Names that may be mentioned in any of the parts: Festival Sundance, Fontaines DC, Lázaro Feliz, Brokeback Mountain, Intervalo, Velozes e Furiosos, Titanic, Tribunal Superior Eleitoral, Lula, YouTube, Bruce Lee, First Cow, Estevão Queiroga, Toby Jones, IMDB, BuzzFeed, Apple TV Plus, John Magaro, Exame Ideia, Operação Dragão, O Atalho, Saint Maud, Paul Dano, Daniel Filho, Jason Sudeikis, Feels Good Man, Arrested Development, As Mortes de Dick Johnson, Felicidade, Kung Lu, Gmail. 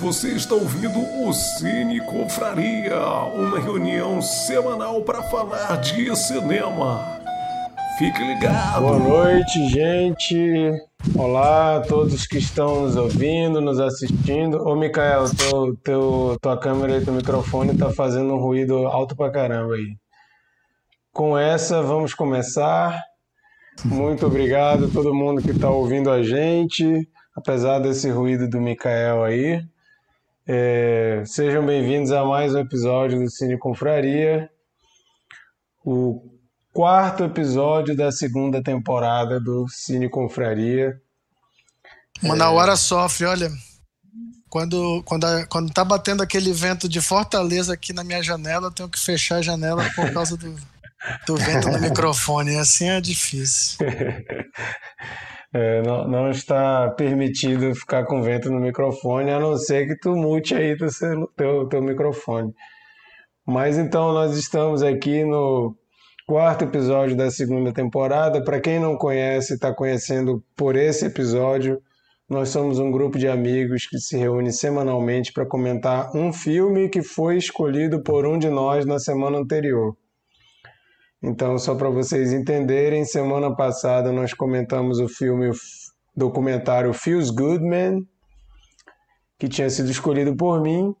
Você está ouvindo o Cine Confraria, uma reunião semanal para falar de cinema. Fique ligado. Boa noite, gente. Olá a todos que estão nos ouvindo, nos assistindo. Ô, Mikael, tua câmera e teu microfone tá fazendo um ruído alto pra caramba aí. Com essa, vamos começar. Muito obrigado a todo mundo que está ouvindo a gente, apesar desse ruído do Mikael aí. Sejam bem-vindos a mais um episódio do Cine Confraria, o quarto episódio da segunda temporada do Cine Confraria. Manauara sofre, olha, quando tá batendo aquele vento de Fortaleza aqui na minha janela, eu tenho que fechar a janela por causa do vento no microfone, assim é difícil. Não está permitido ficar com vento no microfone, a não ser que tu mute aí teu microfone. Mas então nós estamos aqui no quarto episódio da segunda temporada. Para quem não conhece, está conhecendo por esse episódio, nós somos um grupo de amigos que se reúne semanalmente para comentar um filme que foi escolhido por um de nós na semana anterior. Então, só para vocês entenderem, semana passada nós comentamos o filme documentário Feels Good Man, que tinha sido escolhido por mim,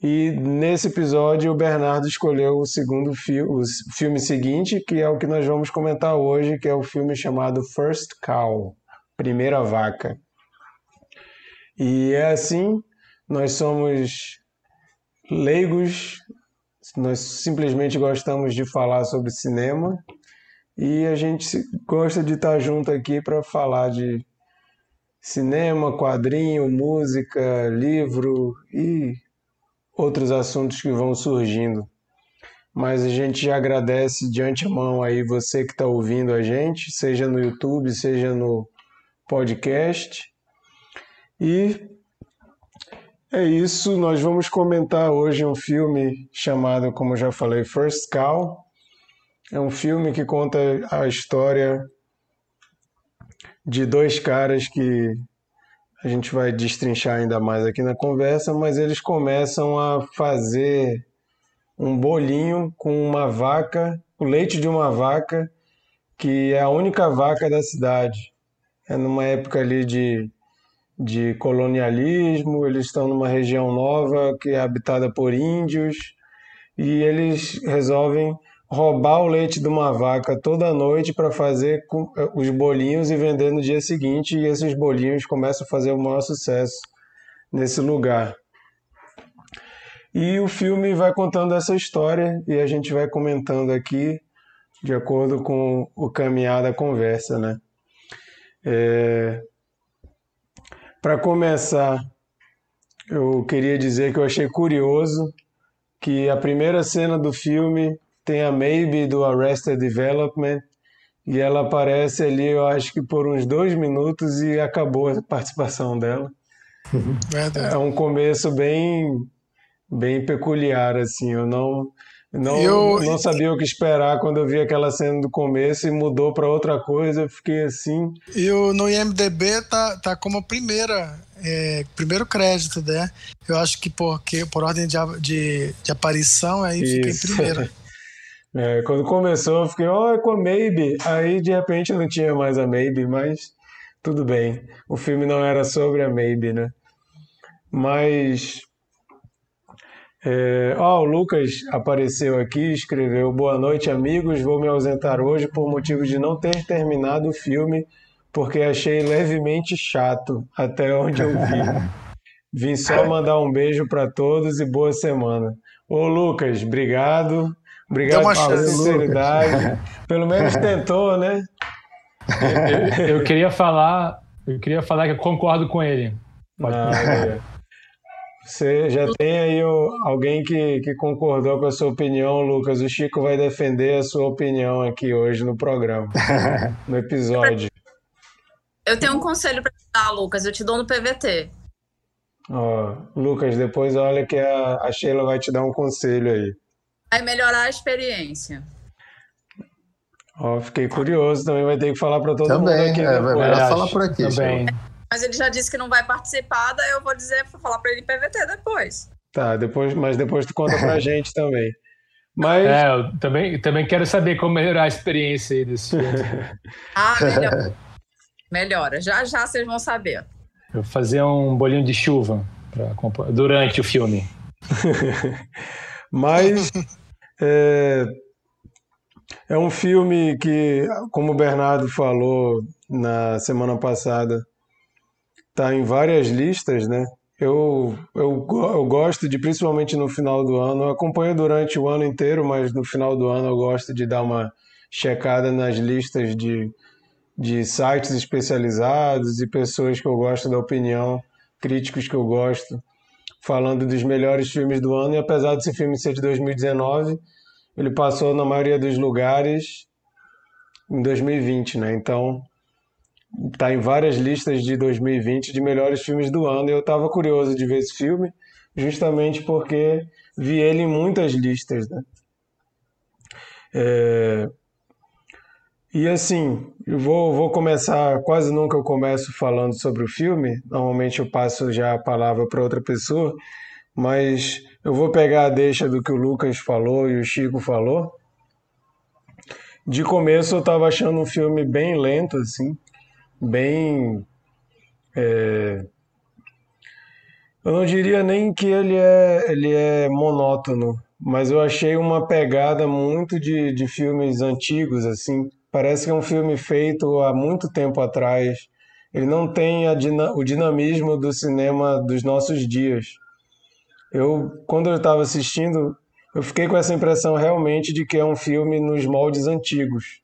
e nesse episódio o Bernardo escolheu o filme seguinte, que é o que nós vamos comentar hoje, que é o filme chamado First Cow, Primeira Vaca. E é assim, nós somos leigos. Nós simplesmente gostamos de falar sobre cinema e a gente gosta de estar junto aqui para falar de cinema, quadrinho, música, livro e outros assuntos que vão surgindo. Mas a gente já agradece de antemão aí você que está ouvindo a gente, seja no YouTube, seja no podcast. E é isso, nós vamos comentar hoje um filme chamado, como já falei, First Cow. É um filme que conta a história de dois caras que a gente vai destrinchar ainda mais aqui na conversa, mas eles começam a fazer um bolinho com uma vaca, o leite de uma vaca, que é a única vaca da cidade. É numa época ali de colonialismo, eles estão numa região nova que é habitada por índios e eles resolvem roubar o leite de uma vaca toda noite para fazer os bolinhos e vender no dia seguinte, e esses bolinhos começam a fazer o maior sucesso nesse lugar. E o filme vai contando essa história e a gente vai comentando aqui de acordo com o caminhar da conversa, né? Para começar, eu queria dizer que eu achei curioso que a primeira cena do filme tem a Maybe do Arrested Development e ela aparece ali, eu acho que por uns 2 minutos e acabou a participação dela. É um começo bem peculiar, assim, eu não sabia o que esperar quando eu vi aquela cena do começo e mudou para outra coisa, eu fiquei assim. E no IMDB tá como a primeiro crédito, né? Eu acho que por ordem de aparição aí fica em primeira. Quando começou eu fiquei, é com a Maybe, aí de repente não tinha mais a Maybe, mas tudo bem. O filme não era sobre a Maybe, né? Mas o Lucas apareceu aqui, escreveu: boa noite, amigos, vou me ausentar hoje por motivo de não ter terminado o filme, porque achei levemente chato até onde eu vi. Vim só mandar um beijo para todos e boa semana. Ô Lucas, obrigado pela sinceridade, Lucas. Pelo menos tentou, né? Eu queria falar que eu concordo com ele. Você já tem aí alguém que concordou com a sua opinião, Lucas. O Chico vai defender a sua opinião aqui hoje no programa, no episódio. Eu tenho um conselho para te dar, Lucas. Eu te dou no PVT. Lucas, depois olha que a Sheila vai te dar um conselho aí. Vai melhorar a experiência. Fiquei curioso também. Vai ter que falar para todo mundo aqui. Vai falar por aqui. Também. Mas ele já disse que não vai participar, daí eu vou dizer, vou falar pra ele PVT depois. Tá, depois, mas depois tu conta pra gente também. Mas... É, eu também quero saber como melhorar a experiência aí desse filme. Ah, melhora. Melhora. Já, já vocês vão saber. Eu vou fazer um bolinho de chuva durante o filme. Mas é um filme que, como o Bernardo falou na semana passada, tá em várias listas, né? Eu gosto de, principalmente no final do ano, eu acompanho durante o ano inteiro, mas no final do ano eu gosto de dar uma checada nas listas de sites especializados e pessoas que eu gosto da opinião, críticos que eu gosto, falando dos melhores filmes do ano. E apesar desse filme ser de 2019, ele passou na maioria dos lugares em 2020, né? Então... Está em várias listas de 2020 de melhores filmes do ano, e eu estava curioso de ver esse filme, justamente porque vi ele em muitas listas, né? E assim, eu vou começar, quase nunca eu começo falando sobre o filme, normalmente eu passo já a palavra para outra pessoa, mas eu vou pegar a deixa do que o Lucas falou e o Chico falou. De começo eu estava achando um filme bem lento, assim, bem... eu não diria nem que ele é monótono, mas eu achei uma pegada muito de filmes antigos, assim. Parece que é um filme feito há muito tempo atrás. Ele não tem o dinamismo do cinema dos nossos dias. Quando eu estava assistindo, eu fiquei com essa impressão realmente de que é um filme nos moldes antigos.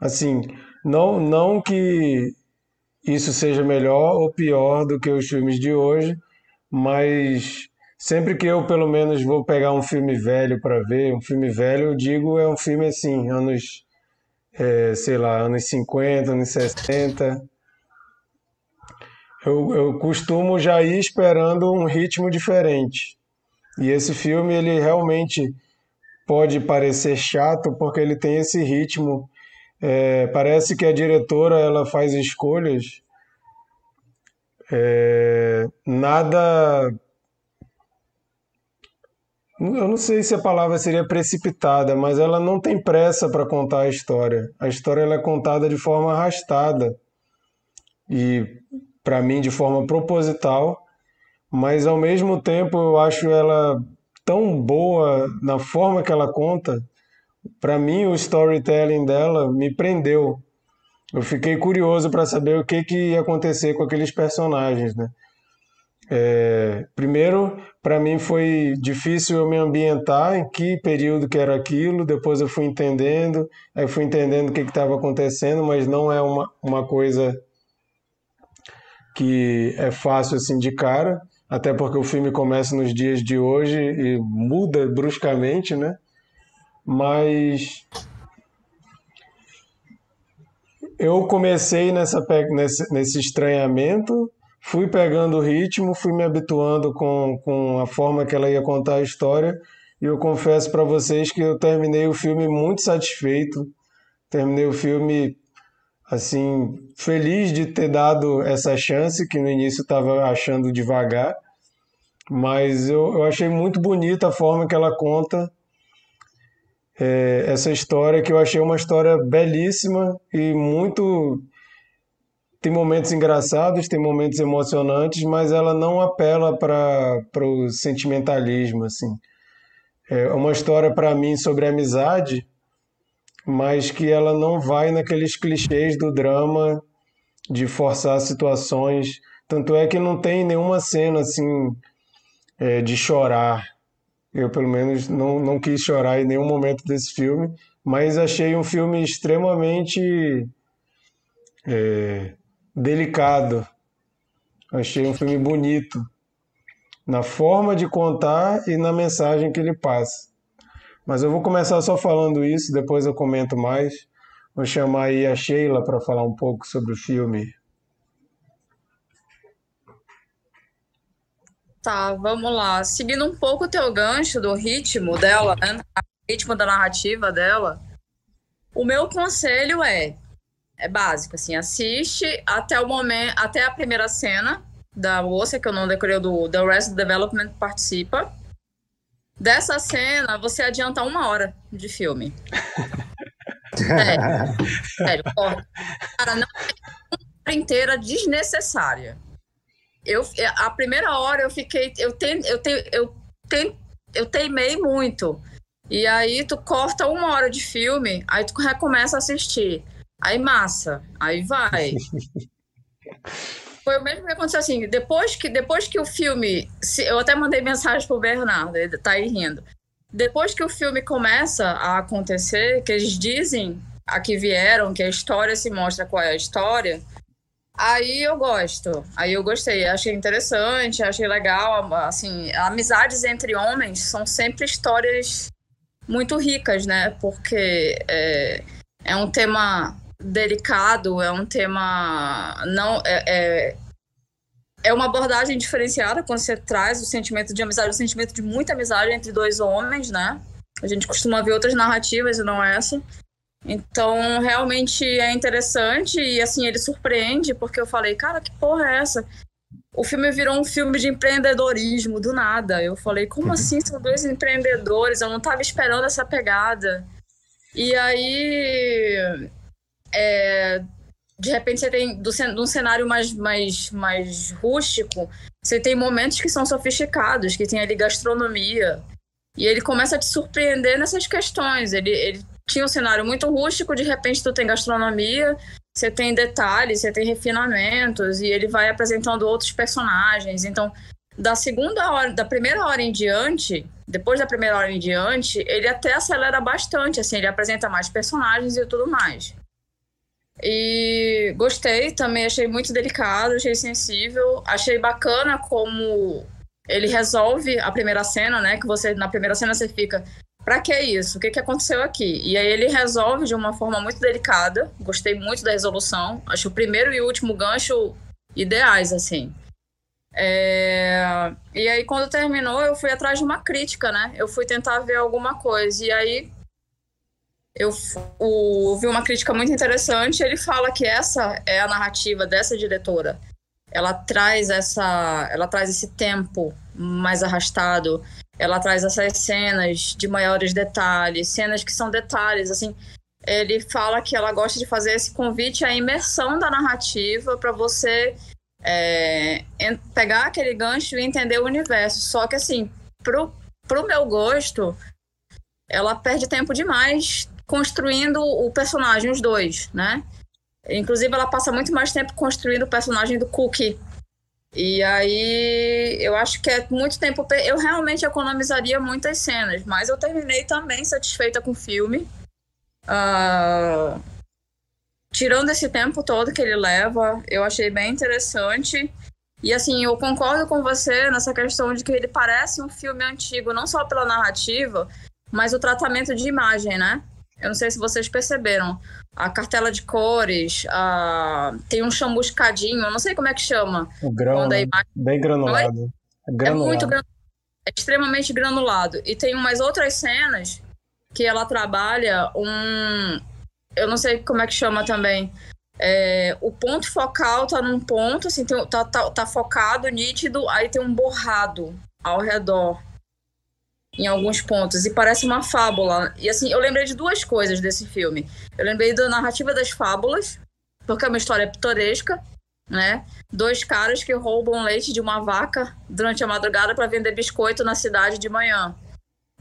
Assim... Não que isso seja melhor ou pior do que os filmes de hoje, mas sempre que eu, pelo menos, vou pegar um filme velho para ver, um filme velho, eu digo, é um filme assim, anos 50, anos 60. Eu costumo já ir esperando um ritmo diferente. E esse filme, ele realmente pode parecer chato porque ele tem esse ritmo. Parece que a diretora ela faz escolhas nada, eu não sei se a palavra seria precipitada, mas ela não tem pressa para contar a história. A história ela é contada de forma arrastada e, para mim, de forma proposital, mas ao mesmo tempo eu acho ela tão boa na forma que ela conta. Para mim, o storytelling dela me prendeu. Eu fiquei curioso para saber o que ia acontecer com aqueles personagens, né? Primeiro, para mim foi difícil eu me ambientar em que período que era aquilo, depois eu fui entendendo, aí fui entendendo o que estava acontecendo, mas não é uma coisa que é fácil assim de cara, até porque o filme começa nos dias de hoje e muda bruscamente, né? Mas eu comecei nesse estranhamento, fui pegando o ritmo, fui me habituando com a forma que ela ia contar a história, e eu confesso para vocês que eu terminei o filme muito satisfeito, terminei o filme assim, feliz de ter dado essa chance, que no início estava achando devagar, mas eu achei muito bonita a forma que ela conta essa história, que eu achei uma história belíssima e muito... Tem momentos engraçados, tem momentos emocionantes, mas ela não apela para o sentimentalismo, assim. É uma história, para mim, sobre amizade, mas que ela não vai naqueles clichês do drama de forçar situações. Tanto é que não tem nenhuma cena, assim, de chorar. Eu, pelo menos, não quis chorar em nenhum momento desse filme, mas achei um filme extremamente delicado. Achei um filme bonito na forma de contar e na mensagem que ele passa. Mas eu vou começar só falando isso, depois eu comento mais. Vou chamar aí a Sheila para falar um pouco sobre o filme. Tá, vamos lá. Seguindo um pouco o teu gancho do ritmo dela, né? O ritmo da narrativa dela, o meu conselho é básico, assim, assiste até o momento, até a primeira cena da moça, que eu não decorei, do Arrested Development, participa. Dessa cena, você adianta 1 hora de filme. Sério, cara, não é uma hora inteira desnecessária. A primeira hora eu fiquei, eu teimei muito. E aí tu corta 1 hora de filme, aí tu recomeça a assistir. Aí massa, aí vai. Foi o mesmo que aconteceu, assim, depois que o filme... eu até mandei mensagem pro Bernardo, ele tá aí rindo. Depois que o filme começa a acontecer, que eles dizem a que vieram, que a história se mostra qual é a história, aí eu gosto, aí eu gostei, achei interessante, achei legal, assim, amizades entre homens são sempre histórias muito ricas, né, porque é um tema... delicado, é um tema não, é uma abordagem diferenciada quando você traz o sentimento de amizade, o sentimento de muita amizade entre dois homens, né? A gente costuma ver outras narrativas e não essa. Então, realmente é interessante e, assim, ele surpreende, porque eu falei, cara, que porra é essa? O filme virou um filme de empreendedorismo, do nada. Eu falei, como assim são dois empreendedores? Eu não tava esperando essa pegada. E aí... de repente você tem de um cenário mais rústico, você tem momentos que são sofisticados, que tem ali gastronomia, e ele começa a te surpreender nessas questões. Ele tinha um cenário muito rústico, de repente tu tem gastronomia, você tem detalhes, você tem refinamentos, e ele vai apresentando outros personagens. Então, da primeira hora em diante, depois da primeira hora em diante, ele até acelera bastante, assim, ele apresenta mais personagens e tudo mais. E gostei também, achei muito delicado, achei sensível, achei bacana como ele resolve a primeira cena, né? Que você, na primeira cena você fica, pra que isso? O que aconteceu aqui? E aí ele resolve de uma forma muito delicada, gostei muito da resolução, acho o primeiro e último gancho ideais, assim. E aí quando terminou eu fui atrás de uma crítica, né? Eu fui tentar ver alguma coisa, e aí... eu ouvi uma crítica muito interessante. Ele fala que essa é a narrativa dessa diretora. Ela traz esse tempo mais arrastado. Ela traz essas cenas de maiores detalhes, cenas que são detalhes. Assim, ele fala que ela gosta de fazer esse convite à imersão da narrativa para você pegar aquele gancho e entender o universo. Só que assim, pro meu gosto, ela perde tempo demais construindo o personagem, os dois, né? Inclusive, ela passa muito mais tempo construindo o personagem do Cookie. E aí, eu acho que é muito tempo... eu realmente economizaria muitas cenas, mas eu terminei também satisfeita com o filme. Tirando esse tempo todo que ele leva, eu achei bem interessante. E assim, eu concordo com você nessa questão de que ele parece um filme antigo, não só pela narrativa, mas o tratamento de imagem, né? Eu não sei se vocês perceberam. A cartela de cores, tem um chamuscadinho, eu não sei como é que chama. O grão, né? Bem granulado. É muito granulado, é extremamente granulado. E tem umas outras cenas que ela trabalha eu não sei como é que chama também. O ponto focal tá num ponto, assim, tá focado, nítido, aí tem um borrado ao redor, em alguns pontos, e parece uma fábula. E assim, eu lembrei de duas coisas desse filme. Eu lembrei da narrativa das fábulas, porque é uma história pitoresca, né? Dois caras que roubam leite de uma vaca durante a madrugada para vender biscoito na cidade de manhã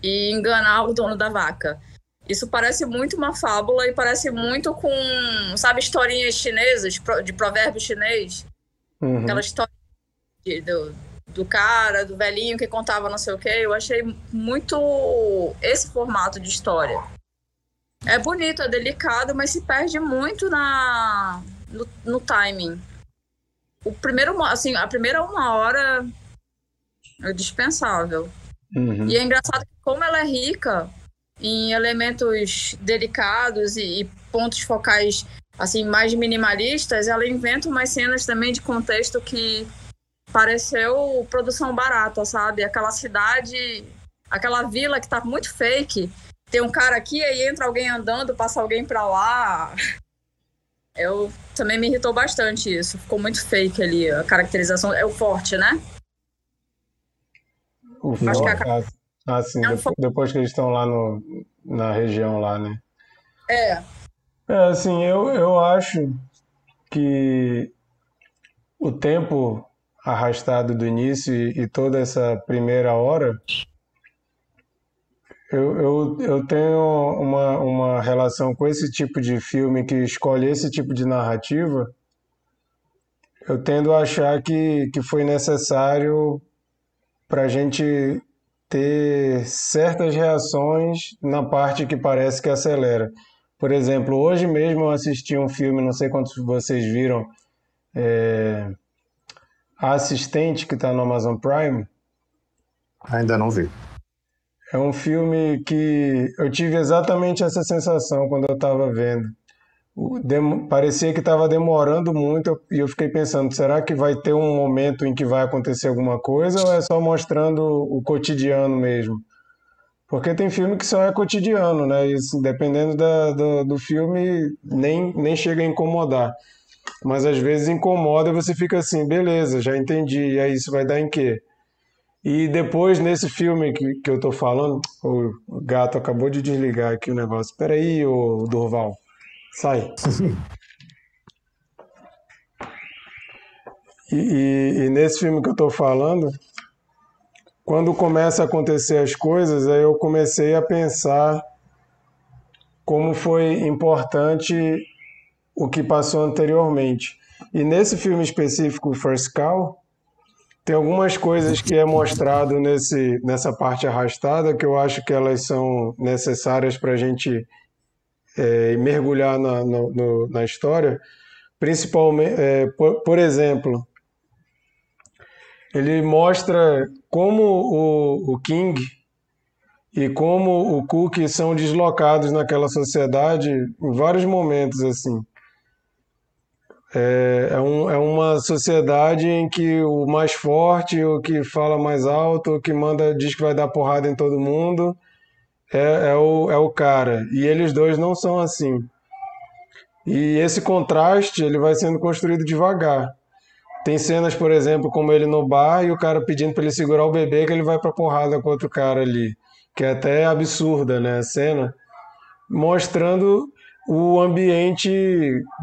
e enganar o dono da vaca. Isso parece muito uma fábula e parece muito com, sabe, historinhas chinesas, de provérbio chinês. Uhum. Aquela história do cara, do velhinho que contava não sei o quê. Eu achei muito esse formato de história. É bonito, é delicado, mas se perde muito no timing. A primeira 1 hora é dispensável. Uhum. E é engraçado como ela é rica em elementos delicados e pontos focais assim, mais minimalistas. Ela inventa umas cenas também de contexto que pareceu produção barata, sabe? Aquela cidade, aquela vila que tá muito fake. Tem um cara aqui, aí entra alguém andando, passa alguém pra lá. Eu também me irritou bastante isso. Ficou muito fake ali a caracterização. É o forte, né? O forte. Acho que sim. Depois que eles estão lá na região lá, né? É, assim, eu acho que o tempo arrastado do início e toda essa primeira hora, eu tenho uma relação com esse tipo de filme que escolhe esse tipo de narrativa. Eu tendo a achar que foi necessário para a gente ter certas reações na parte que parece que acelera. Por exemplo, hoje mesmo eu assisti um filme, não sei quantos vocês viram, A Assistente, que está no Amazon Prime. Ainda não vi. É um filme que eu tive exatamente essa sensação quando eu estava vendo. Parecia que estava demorando muito e eu fiquei pensando, será que vai ter um momento em que vai acontecer alguma coisa ou é só mostrando o cotidiano mesmo? Porque tem filme que só é cotidiano, né? E, assim, dependendo do filme, nem chega a incomodar. Mas às vezes incomoda e você fica assim, beleza, já entendi, e aí isso vai dar em quê? E depois, nesse filme que eu tô falando, o gato acabou de desligar aqui o negócio. Peraí, ô Durval, sai. E nesse filme que eu tô falando... Quando começa a acontecer as coisas, aí eu comecei a pensar como foi importante o que passou anteriormente. E nesse filme específico, First Cow, tem algumas coisas que é mostrado nessa parte arrastada que eu acho que elas são necessárias para a gente mergulhar na história. Principalmente, por exemplo... Ele mostra como o King e como o Cook são deslocados naquela sociedade em vários momentos, assim. É uma sociedade em que o mais forte, o que fala mais alto, o que diz que vai dar porrada em todo mundo, é o cara. E eles dois não são assim. E esse contraste ele vai sendo construído devagar. Tem cenas, por exemplo, como ele no bar e o cara pedindo para ele segurar o bebê que ele vai pra porrada com outro cara ali. Que é até absurda, né, a cena. Mostrando o ambiente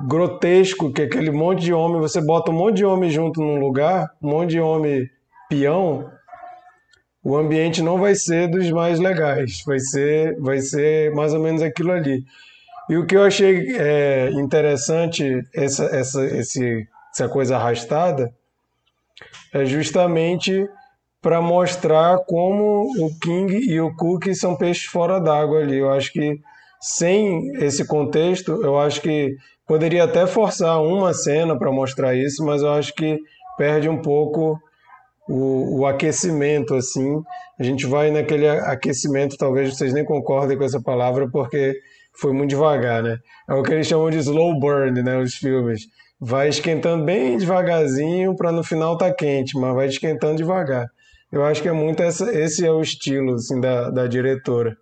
grotesco, que é aquele monte de homem, você bota um monte de homem junto num lugar, um monte de homem peão, o ambiente não vai ser dos mais legais, vai ser mais ou menos aquilo ali. E o que eu achei interessante, essa coisa arrastada, é justamente para mostrar como o King e o Cook são peixes fora d'água ali. Eu acho que sem esse contexto, eu acho que poderia até forçar uma cena para mostrar isso, mas eu acho que perde um pouco o aquecimento, assim. A gente vai naquele aquecimento, talvez vocês nem concordem com essa palavra, porque foi muito devagar, né? É o que eles chamam de slow burn, né, os filmes. Vai esquentando bem devagarzinho para no final tá quente, mas vai esquentando devagar. Eu acho que é muito esse é o estilo assim, da diretora.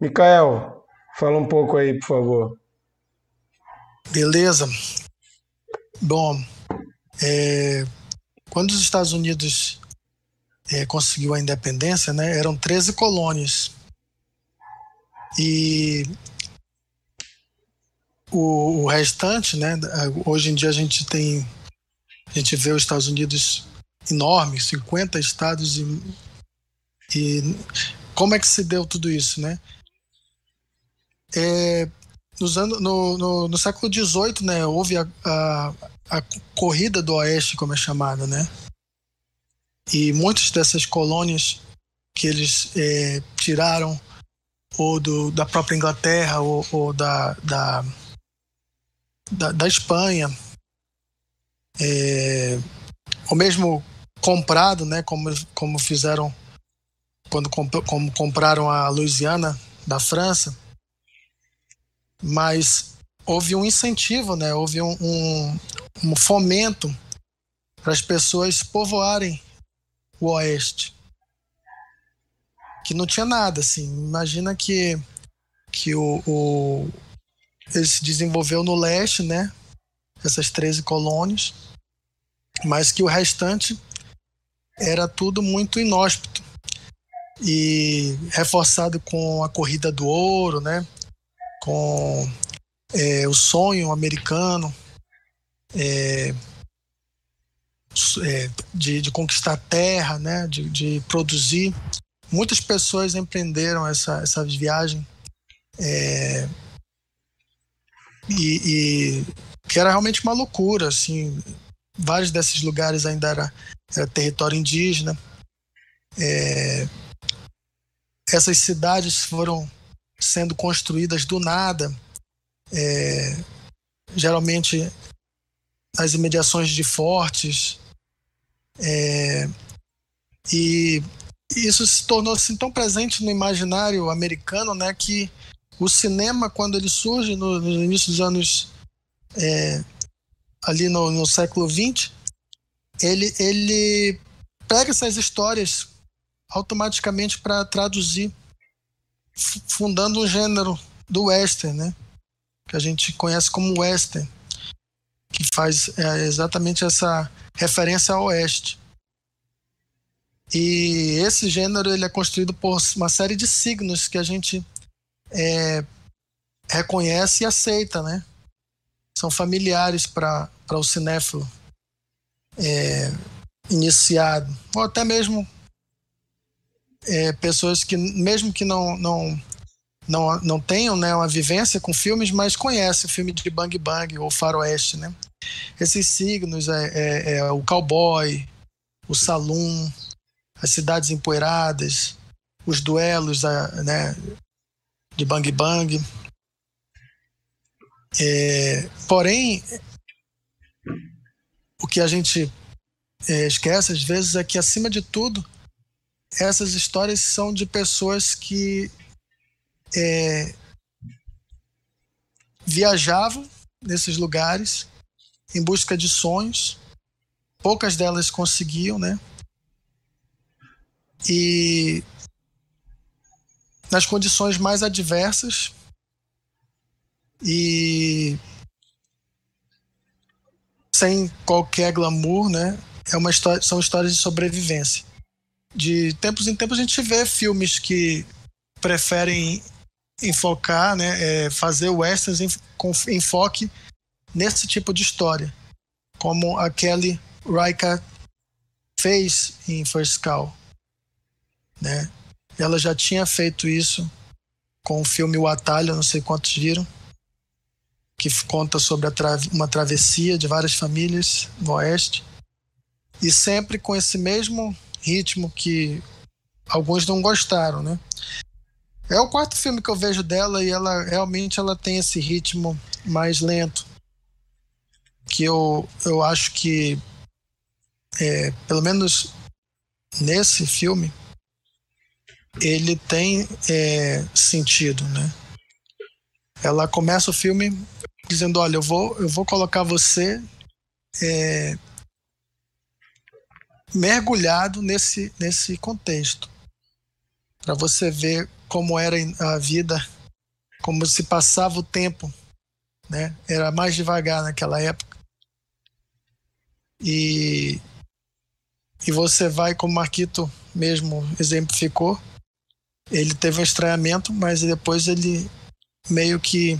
Mikael, fala um pouco aí, por favor. Beleza. Bom, quando os Estados Unidos conseguiu a independência, né, eram 13 colônias. E... O restante, né? Hoje em dia a gente vê os Estados Unidos enorme, 50 estados e como é que se deu tudo isso, né? No século XVIII, né, houve a corrida do Oeste, como é chamada, né? E muitas dessas colônias que eles tiraram ou da própria Inglaterra ou da Espanha, ou mesmo comprado, né, como fizeram quando como compraram a Louisiana da França, mas houve um incentivo, né, houve um fomento para as pessoas povoarem o Oeste, que não tinha nada, assim. Imagina que Ele se desenvolveu no leste, né? Essas 13 colônias. Mas que o restante era tudo muito inóspito. E reforçado com a corrida do ouro, né? Com o sonho americano de conquistar terra, né? De produzir. Muitas pessoas empreenderam essa viagem e que era realmente uma loucura, assim. Vários desses lugares ainda era território indígena. Essas cidades foram sendo construídas do nada, geralmente nas imediações de fortes, e isso se tornou assim, tão presente no imaginário americano, né, que o cinema, quando ele surge no início dos anos ali no século XX, ele pega essas histórias automaticamente para traduzir, fundando um gênero do western, né, que a gente conhece como western, que faz exatamente essa referência ao oeste. E esse gênero ele é construído por uma série de signos que a gente reconhece e aceita, né? São familiares para o cinéfilo iniciado, ou até mesmo pessoas que, mesmo que não tenham, né, uma vivência com filmes, mas conhecem o filme de Bang Bang ou Faroeste, né? Esses signos é o cowboy, o saloon, as cidades empoeiradas, os duelos, né, de Bang Bang. Porém, o que a gente esquece às vezes é que, acima de tudo, essas histórias são de pessoas que viajavam nesses lugares em busca de sonhos. Poucas delas conseguiam, né? E nas condições mais adversas, e sem qualquer glamour, né? São histórias de sobrevivência. De tempos em tempos a gente vê filmes que preferem enfocar, né, fazer westerns com enfoque nesse tipo de história, como a Kelly Reichardt fez em First Cow, né? Ela já tinha feito isso com o filme O Atalho, não sei quantos viram, que conta sobre uma travessia de várias famílias no oeste, e sempre com esse mesmo ritmo que alguns não gostaram, né? É o quarto filme que eu vejo dela, e ela realmente tem esse ritmo mais lento, que eu acho que pelo menos nesse filme ele tem sentido, né? Ela começa o filme dizendo: olha, eu vou colocar você mergulhado nesse contexto, para você ver como era a vida, como se passava o tempo, né? Era mais devagar naquela época. E você vai, como o Marquito mesmo exemplificou, ele teve um estranhamento, mas depois ele meio que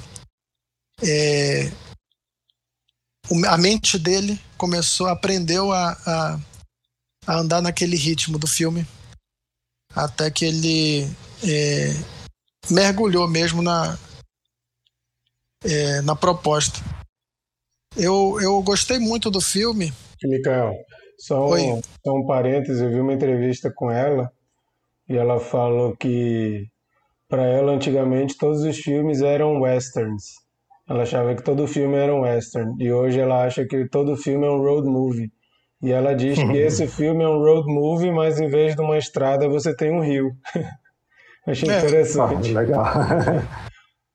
a mente dele aprendeu a andar naquele ritmo do filme, até que ele mergulhou mesmo na proposta. Eu gostei muito do filme. Micael, só um parênteses, eu vi uma entrevista com ela e ela falou que para ela antigamente todos os filmes eram westerns. Ela achava que todo filme era um western, e hoje ela acha que todo filme é um road movie. E ela diz que esse filme é um road movie, mas em vez de uma estrada você tem um rio. Achei interessante. Legal.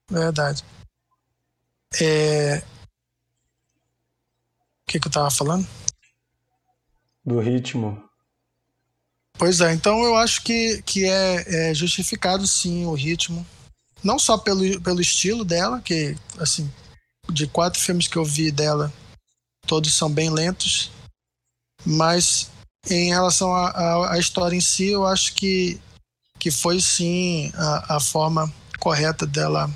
Verdade. O que eu tava falando? Do ritmo. Pois é, então eu acho que é justificado sim o ritmo Não só pelo estilo dela, que, assim, de 4 filmes que eu vi dela, todos são bem lentos, mas em relação à história em si, eu acho que foi, sim, a forma correta dela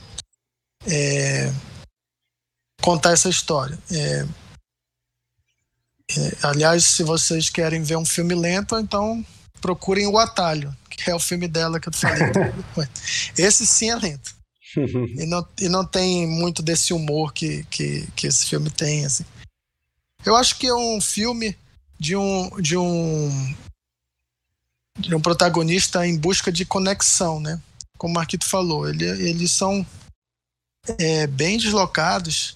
contar essa história. Aliás, se vocês querem ver um filme lento, então procurem O Atalho, que é o filme dela que eu falei. Esse sim é lento. E não tem muito desse humor que esse filme tem, assim. Eu acho que é um filme de um protagonista em busca de conexão, né? Como o Marquito falou, eles são bem deslocados,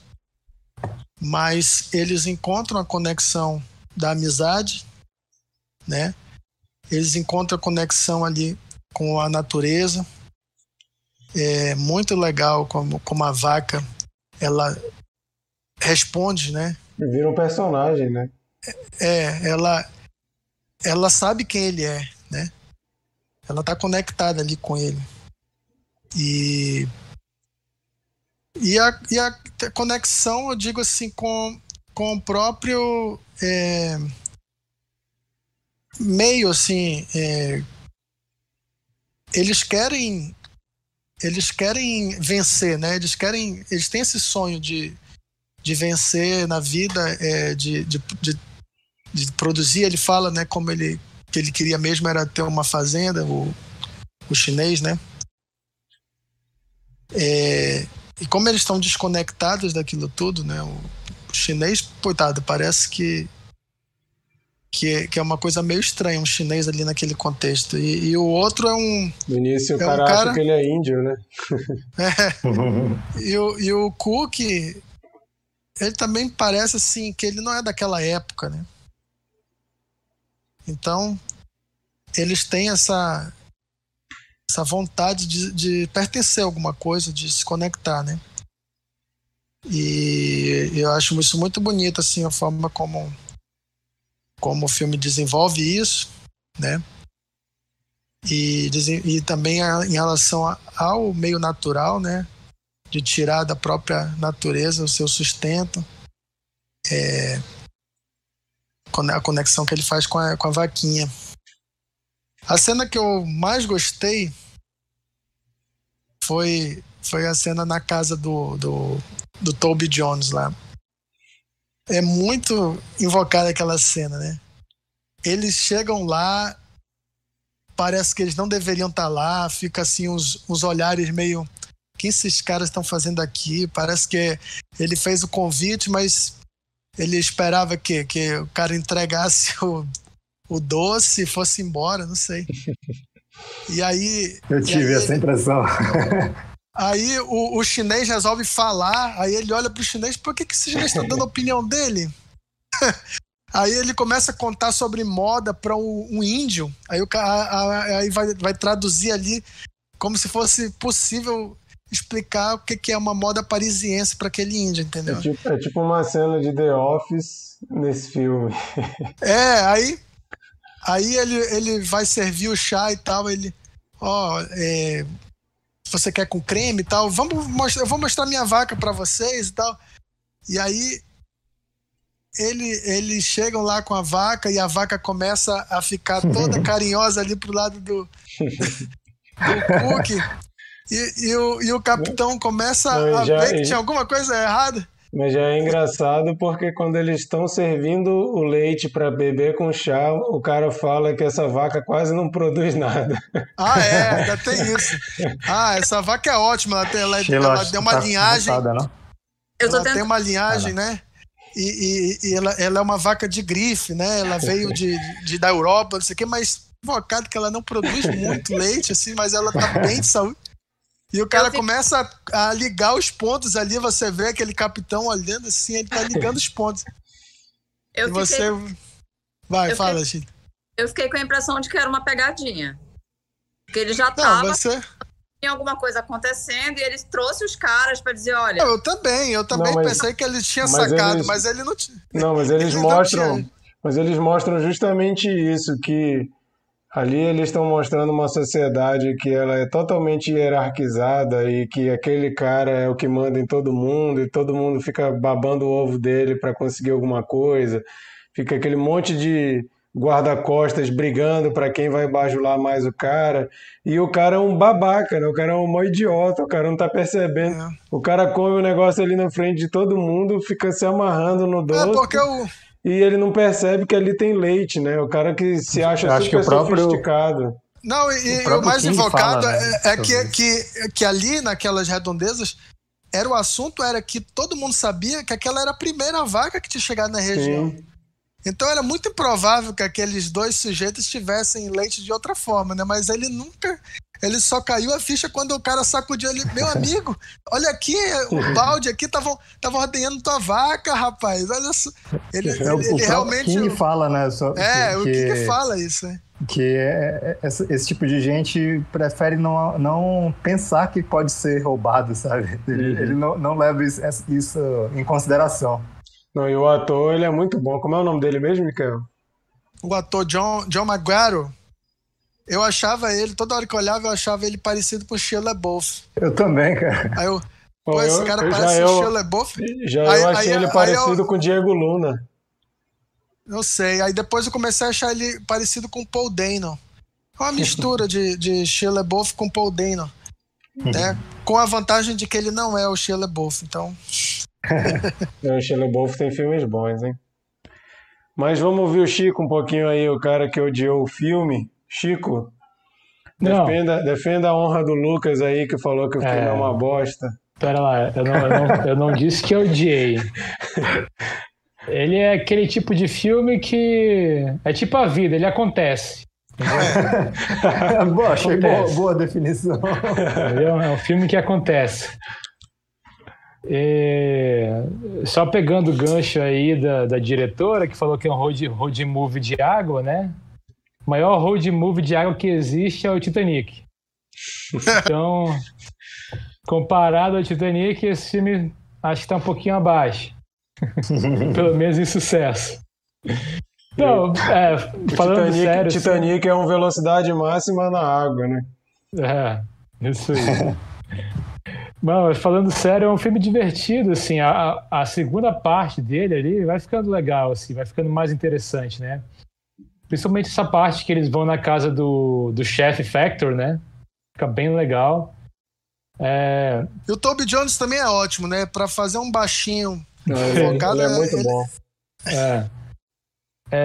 mas eles encontram a conexão da amizade, né? Eles encontram a conexão ali com a natureza. É muito legal como a vaca, ela responde, né? Vira um personagem, né? Ela sabe quem ele é, né? Ela tá conectada ali com ele. E a conexão, eu digo assim, com o próprio meio, assim, eles querem vencer, né? Eles têm esse sonho de vencer na vida, de produzir. Ele fala, né, como ele queria mesmo era ter uma fazenda, o chinês, né? E como eles estão desconectados daquilo tudo, né? O chinês, coitado, parece que é uma coisa meio estranha, um chinês ali naquele contexto. E o outro é um... No início o cara acha que ele é índio, né? E o Cook, ele também parece assim, que ele não é daquela época, né? Então, eles têm essa vontade de pertencer a alguma coisa, de se conectar, né? E eu acho isso muito bonito, assim, a forma como o filme desenvolve isso, né? E também em relação ao meio natural, né? De tirar da própria natureza o seu sustento, a conexão que ele faz com a vaquinha. A cena que eu mais gostei foi a cena na casa do Toby Jones lá. É muito invocada aquela cena, né? Eles chegam lá, parece que eles não deveriam estar lá, fica assim uns olhares meio... O que esses caras estão fazendo aqui? Parece que ele fez o convite, mas ele esperava que o cara entregasse o doce e fosse embora, não sei. E aí... Eu tive essa impressão. Aí o chinês resolve falar, aí ele olha pro chinês, por que esse chinês tá dando a opinião dele? Aí ele começa a contar sobre moda para um índio, aí vai traduzir ali como se fosse possível explicar o que é uma moda parisiense para aquele índio, entendeu? É tipo uma cena de The Office nesse filme. Aí ele vai servir o chá e tal, ele... você quer com creme e tal? Eu vou mostrar minha vaca para vocês e tal. E aí eles chegam lá com a vaca e a vaca começa a ficar toda carinhosa ali pro lado do Cook. E o capitão começa a ver que tinha alguma coisa errada. Mas já é engraçado porque quando eles estão servindo o leite para beber com chá, o cara fala que essa vaca quase não produz nada. Ainda tem isso. Essa vaca é ótima, ela tem uma linhagem. Ela tem uma linhagem, né? E ela é uma vaca de grife, né? Ela veio da Europa, não sei o quê, mas invocado que ela não produz muito leite, assim, mas ela tá bem de saúde. E o cara começa a ligar os pontos ali, você vê aquele capitão olhando assim, ele tá ligando os pontos. Fala, Chita. Eu fiquei com a impressão de que era uma pegadinha. Porque ele já tava... Tinha alguma coisa acontecendo e eles trouxe os caras pra dizer, olha... Eu também pensei que ele tinha sacado, mas ele não tinha. Mas eles mostram justamente isso, que... Ali eles estão mostrando uma sociedade que ela é totalmente hierarquizada e que aquele cara é o que manda em todo mundo e todo mundo fica babando o ovo dele para conseguir alguma coisa. Fica aquele monte de guarda-costas brigando para quem vai bajular mais o cara. E o cara é um babaca, né? O cara é um mó idiota, o cara não tá percebendo. É. O cara come o negócio ali na frente de todo mundo, fica se amarrando no doce. É, porque e ele não percebe que ali tem leite, né? O cara que se acha super sofisticado. Não, e o mais invocado é que ali naquelas redondezas era o assunto, era que todo mundo sabia que aquela era a primeira vaca que tinha chegado na região. Sim. Então era muito improvável que aqueles dois sujeitos tivessem leite de outra forma, né? Mas ele nunca... Ele só caiu a ficha quando o cara sacudiu ali. Meu amigo, olha aqui, o balde aqui, tava ordenhando tua vaca, rapaz. Olha só. Ele realmente... O King fala, né? O King fala isso, né? Que esse tipo de gente prefere não pensar que pode ser roubado, sabe? Ele não leva isso em consideração. Não, e o ator, ele é muito bom. Como é o nome dele mesmo, Michael? O ator John Magaro. Eu achava ele, toda hora que eu olhava, eu achava ele parecido com o Shia LaBeouf. Eu também, cara. Aí eu, esse cara parece o Shia LaBeouf. Eu achei ele parecido com o Diego Luna. Não sei. Aí depois eu comecei a achar ele parecido com o Paul Dano. Uma mistura de Shia LaBeouf com Paul Dano. Né? Com a vantagem de que ele não é o Shia LaBeouf, então... O Shia LaBeouf tem filmes bons, hein? Mas vamos ouvir o Chico um pouquinho aí, o cara que odiou o filme. Chico, defenda a honra do Lucas aí, que falou que o filme é uma bosta. Pera lá, eu não disse que eu odiei. Ele é aquele tipo de filme que é tipo a vida, ele acontece. Boa, achei boa definição. É um filme que acontece. Só pegando o gancho aí da diretora, que falou que é um road movie de água, né? O maior road movie de água que existe é o Titanic. Então, comparado ao Titanic, esse filme acho que tá um pouquinho abaixo. Pelo menos em sucesso. Então, falando sério... O Titanic é uma velocidade máxima na água, né? É, isso aí. Não, falando sério, é um filme divertido, assim, a segunda parte dele ali vai ficando legal, assim, vai ficando mais interessante, né? Principalmente essa parte que eles vão na casa do chefe Factor, né? Fica bem legal. E o Toby Jones também é ótimo, né? Pra fazer um baixinho focado, ele é muito bom.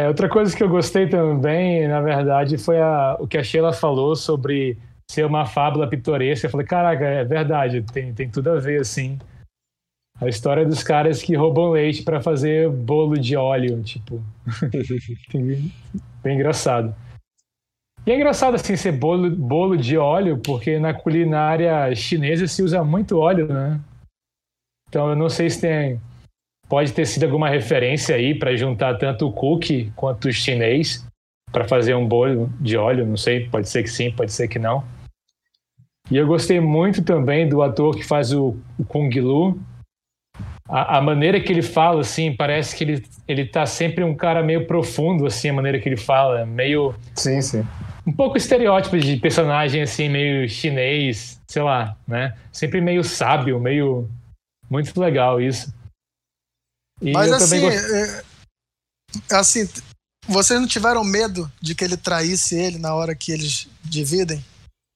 Outra coisa que eu gostei também, na verdade, foi o que a Sheila falou sobre... ser uma fábula pitoresca. Eu falei, caraca, é verdade, tem tudo a ver, assim. A história dos caras que roubam leite pra fazer bolo de óleo, tipo. Bem engraçado. E é engraçado, assim, ser bolo de óleo, porque na culinária chinesa se usa muito óleo, né? Então eu não sei se pode ter sido alguma referência aí pra juntar tanto o cookie quanto o chinês pra fazer um bolo de óleo, não sei, pode ser que sim, pode ser que não. E eu gostei muito também do ator que faz o Kung Lu. A maneira que ele fala, assim, parece que ele tá sempre um cara meio profundo, assim, a maneira que ele fala, meio... Sim, sim. Um pouco estereótipo de personagem, assim, meio chinês, sei lá, né? Sempre meio sábio, meio... Muito legal isso. E mas, assim, assim, vocês não tiveram medo de que ele traísse ele na hora que eles dividem?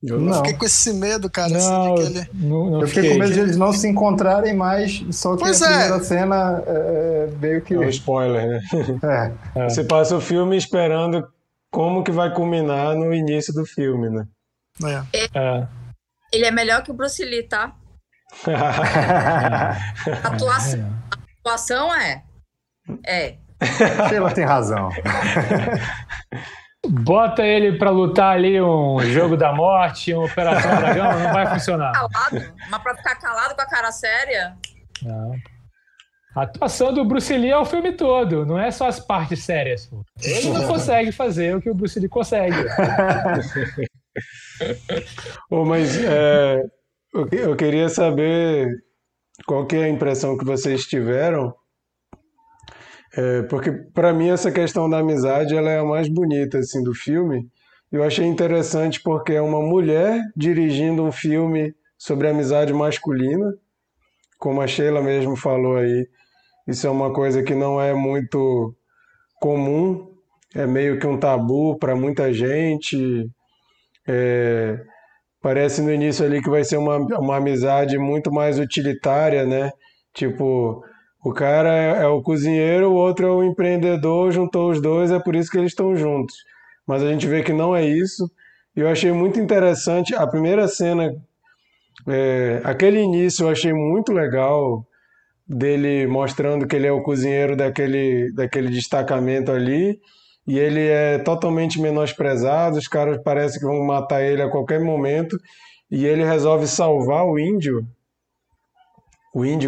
Eu fiquei com esse medo, cara. Não, assim, de que ele... não eu fiquei com medo de eles não se encontrarem mais, só que a primeira cena meio que... É um spoiler, né? Você passa o filme esperando como que vai culminar no início do filme, né? Ele é melhor que o Bruce Lee, tá? A atuação é... Sheila tem razão. Bota ele pra lutar ali um Jogo da Morte, uma Operação Dragão, não vai funcionar. Calado, mas pra ficar calado com a cara séria? Não. A atuação do Bruce Lee é o filme todo, não é só as partes sérias. Pô. Ele não consegue fazer o que o Bruce Lee consegue. Mas eu queria saber qual que é a impressão que vocês tiveram. Porque para mim essa questão da amizade ela é a mais bonita assim do filme, Eu achei interessante porque é uma mulher dirigindo um filme sobre amizade masculina, como a Sheila mesmo falou aí. Isso é uma coisa que não é muito comum, é meio que um tabu para muita gente. Parece no início ali que vai ser uma amizade muito mais utilitária, né? Tipo, o cara é o cozinheiro, o outro é o empreendedor, juntou os dois, é por isso que eles estão juntos. Mas a gente vê que não é isso. E eu achei muito interessante a primeira cena, aquele início eu achei muito legal, dele mostrando que ele é o cozinheiro daquele destacamento ali, e ele é totalmente menosprezado, os caras parecem que vão matar ele a qualquer momento, e ele resolve salvar o índio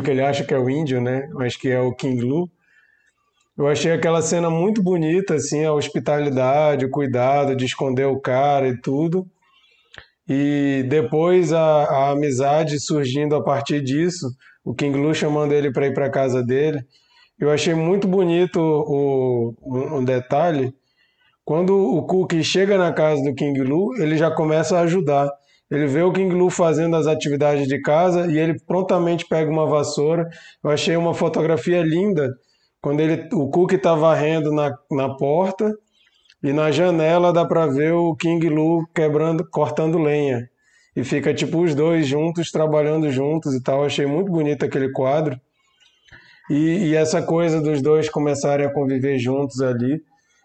que ele acha que é o índio, né? Mas que é o King Lu. Eu achei aquela cena muito bonita, assim, a hospitalidade, o cuidado de esconder o cara e tudo. E depois a amizade surgindo a partir disso, o King Lu chamando ele para ir para casa dele. Eu achei muito bonito um detalhe. Quando o Cookie chega na casa do King Lu, ele já começa a ajudar. Ele vê o King Lu fazendo as atividades de casa e ele prontamente pega uma vassoura. Eu achei uma fotografia linda. Quando o Cookie está varrendo na porta e na janela dá para ver o King Lu cortando lenha. E fica tipo os dois juntos, trabalhando juntos e tal. Achei muito bonito aquele quadro. E essa coisa dos dois começarem a conviver juntos ali.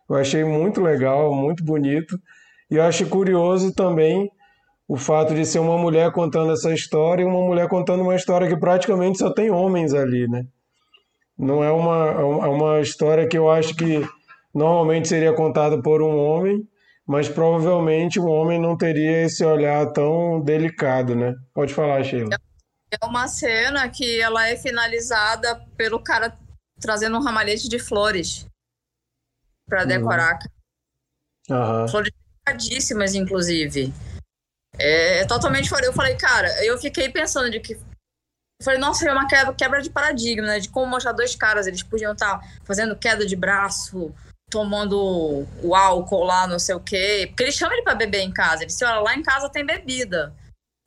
Eu achei muito legal, muito bonito. E eu achei curioso também o fato de ser uma mulher contando essa história e uma mulher contando uma história que praticamente só tem homens ali, né? Não é uma história que eu acho que normalmente seria contada por um homem, mas provavelmente um homem não teria esse olhar tão delicado, né? Pode falar, Sheila. É uma cena que ela é finalizada pelo cara trazendo um ramalhete de flores para decorar. Uhum. Flores delicadíssimas, inclusive. É totalmente fora. Eu falei, cara, eu fiquei pensando de que... Eu falei, nossa, é uma quebra de paradigma, né? De como mostrar dois caras. Eles podiam estar fazendo queda de braço, tomando o álcool lá, não sei o quê. Porque ele chama ele pra beber em casa. Ele disse, olha, lá em casa tem bebida.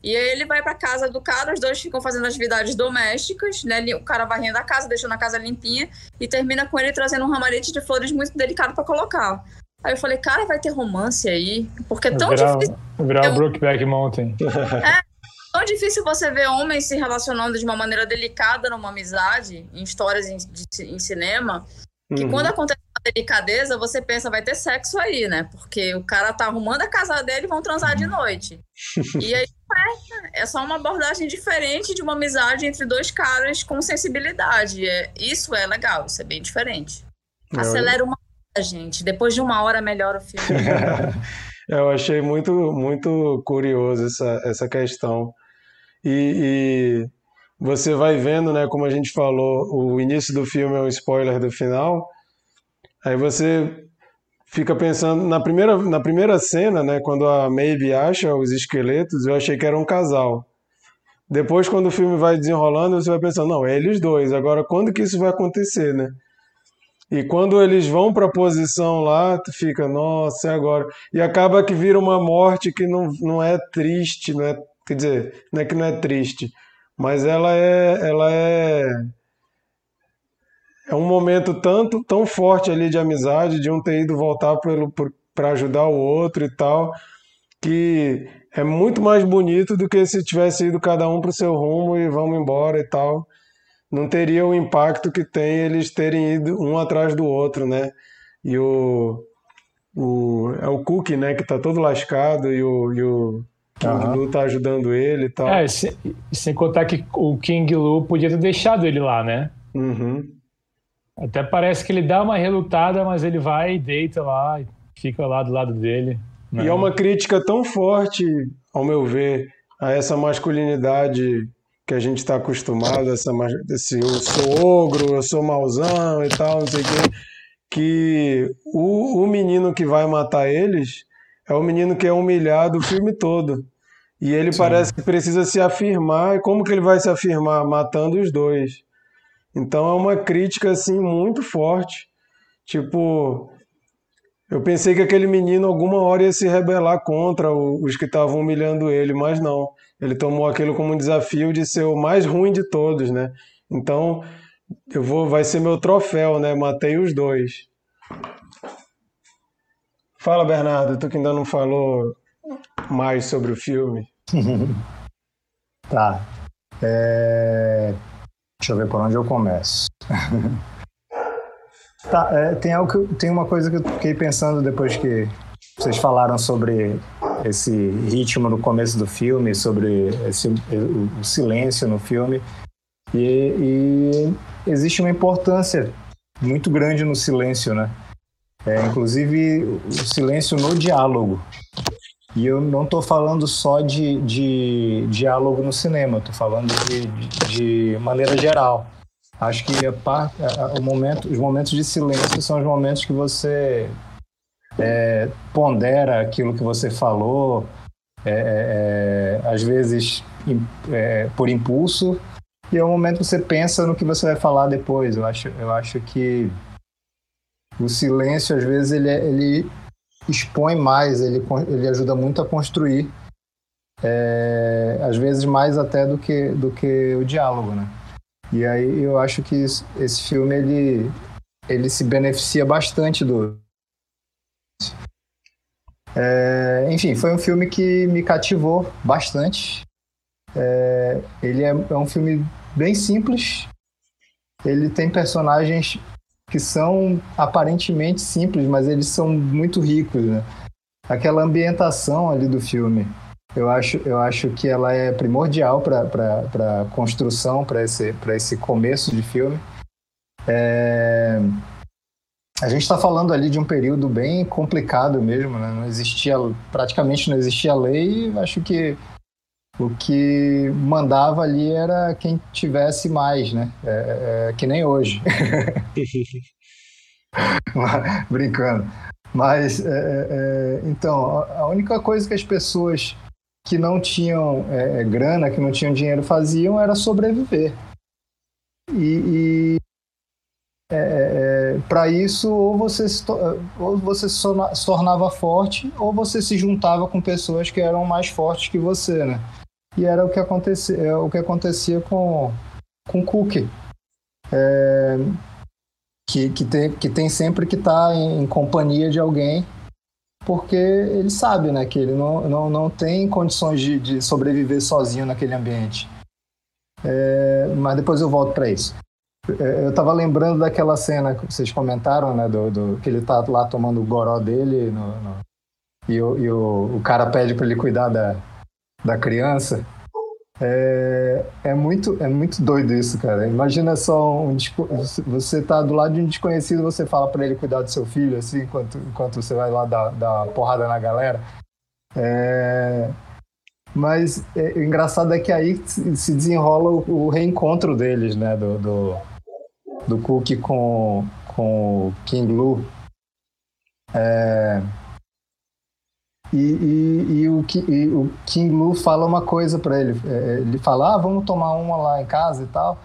E aí ele vai pra casa do cara, os dois ficam fazendo atividades domésticas, né? O cara varrendo a casa, deixando a casa limpinha. E termina com ele trazendo um ramalhete de flores muito delicado pra colocar. Aí eu falei, cara, vai ter romance aí? Porque é tão difícil... Virar o Brokeback Mountain. É tão difícil você ver homens se relacionando de uma maneira delicada numa amizade, em histórias em cinema, que quando acontece uma delicadeza, você pensa, vai ter sexo aí, né? Porque o cara tá arrumando a casa dele e vão transar de noite. E aí é só uma abordagem diferente de uma amizade entre dois caras com sensibilidade. Isso é legal, isso é bem diferente. Acelera uma hora, gente. Depois de uma hora, melhora o filme. Eu achei muito, muito curioso essa questão. E você vai vendo, né, como a gente falou, o início do filme é um spoiler do final. Aí você fica pensando, na primeira cena, né, quando a Maeve acha os esqueletos, eu achei que era um casal. Depois, quando o filme vai desenrolando, você vai pensando, não, é eles dois. Agora, quando que isso vai acontecer, né? E quando eles vão para a posição lá, tu fica, nossa, é agora. E acaba que vira uma morte que não é triste, não é, quer dizer, não é que não é triste, mas ela é um momento tão forte ali de amizade, de um ter ido voltar para ajudar o outro e tal, que é muito mais bonito do que se tivesse ido cada um para o seu rumo e vamos embora e tal. Não teria o impacto que tem eles terem ido um atrás do outro, né? E o Cookie, né, que tá todo lascado e o King Lu tá ajudando ele e tal. Sem contar que o King Lu podia ter deixado ele lá, né? Uhum. Até parece que ele dá uma relutada, mas ele vai e deita lá e fica lá do lado dele. Né? E é uma crítica tão forte, ao meu ver, a essa masculinidade... que a gente está acostumado, eu sou ogro, eu sou mauzão e tal, não sei o quê, que o menino que vai matar eles é o menino que é humilhado o filme todo. E ele parece que precisa se afirmar, e como que ele vai se afirmar? Matando os dois. Então é uma crítica, assim, muito forte. Tipo, Eu pensei que aquele menino alguma hora ia se rebelar contra os que estavam humilhando ele, mas não. Ele tomou aquilo como um desafio de ser o mais ruim de todos, né? Então, vai ser meu troféu, né? Matei os dois. Fala, Bernardo, tu que ainda não falou mais sobre o filme. Tá. Deixa eu ver por onde eu começo. Tá, tem uma coisa que eu fiquei pensando depois que vocês falaram sobre esse ritmo no começo do filme, sobre o silêncio no filme, e existe uma importância muito grande no silêncio, né? Inclusive o silêncio no diálogo. E eu não estou falando só de diálogo no cinema, estou falando de maneira geral. Acho que os momentos de silêncio são os momentos que você pondera aquilo que você falou, às vezes por impulso, e é o momento que você pensa no que você vai falar depois. Eu acho que o silêncio, às vezes, ele expõe mais, ele ajuda muito a construir, às vezes mais até do que o diálogo, né? E aí eu acho que esse filme, ele se beneficia bastante do... enfim, foi um filme que me cativou bastante. Ele é um filme bem simples. Ele tem personagens que são aparentemente simples, mas eles são muito ricos, né? Aquela ambientação ali do filme... Eu acho que ela é primordial para a construção, para esse começo de filme. A gente está falando ali de um período bem complicado mesmo, né? Praticamente não existia lei, e acho que o que mandava ali era quem tivesse mais, né? Que nem hoje. Brincando. Mas, então, a única coisa que as pessoas que não tinham grana, que não tinham dinheiro faziam era sobreviver. E para isso, ou você se tornava forte, ou você se juntava com pessoas que eram mais fortes que você, né? E era o que acontecia com Cook, que tem sempre que estar em companhia de alguém, porque ele sabe, né, que ele não tem condições de sobreviver sozinho naquele ambiente. Mas depois eu volto para isso. Eu estava lembrando daquela cena que vocês comentaram, né, que ele está lá tomando o goró dele e o cara pede para ele cuidar da criança. É muito doido isso, cara. Imagina só, você tá do lado de um desconhecido, você fala pra ele cuidar do seu filho, assim, enquanto você vai lá dar porrada na galera. Mas o engraçado é que aí se desenrola o reencontro deles, né? Do Cook com o King Lu. E o King Lu fala uma coisa pra ele. Ele fala, vamos tomar uma lá em casa e tal.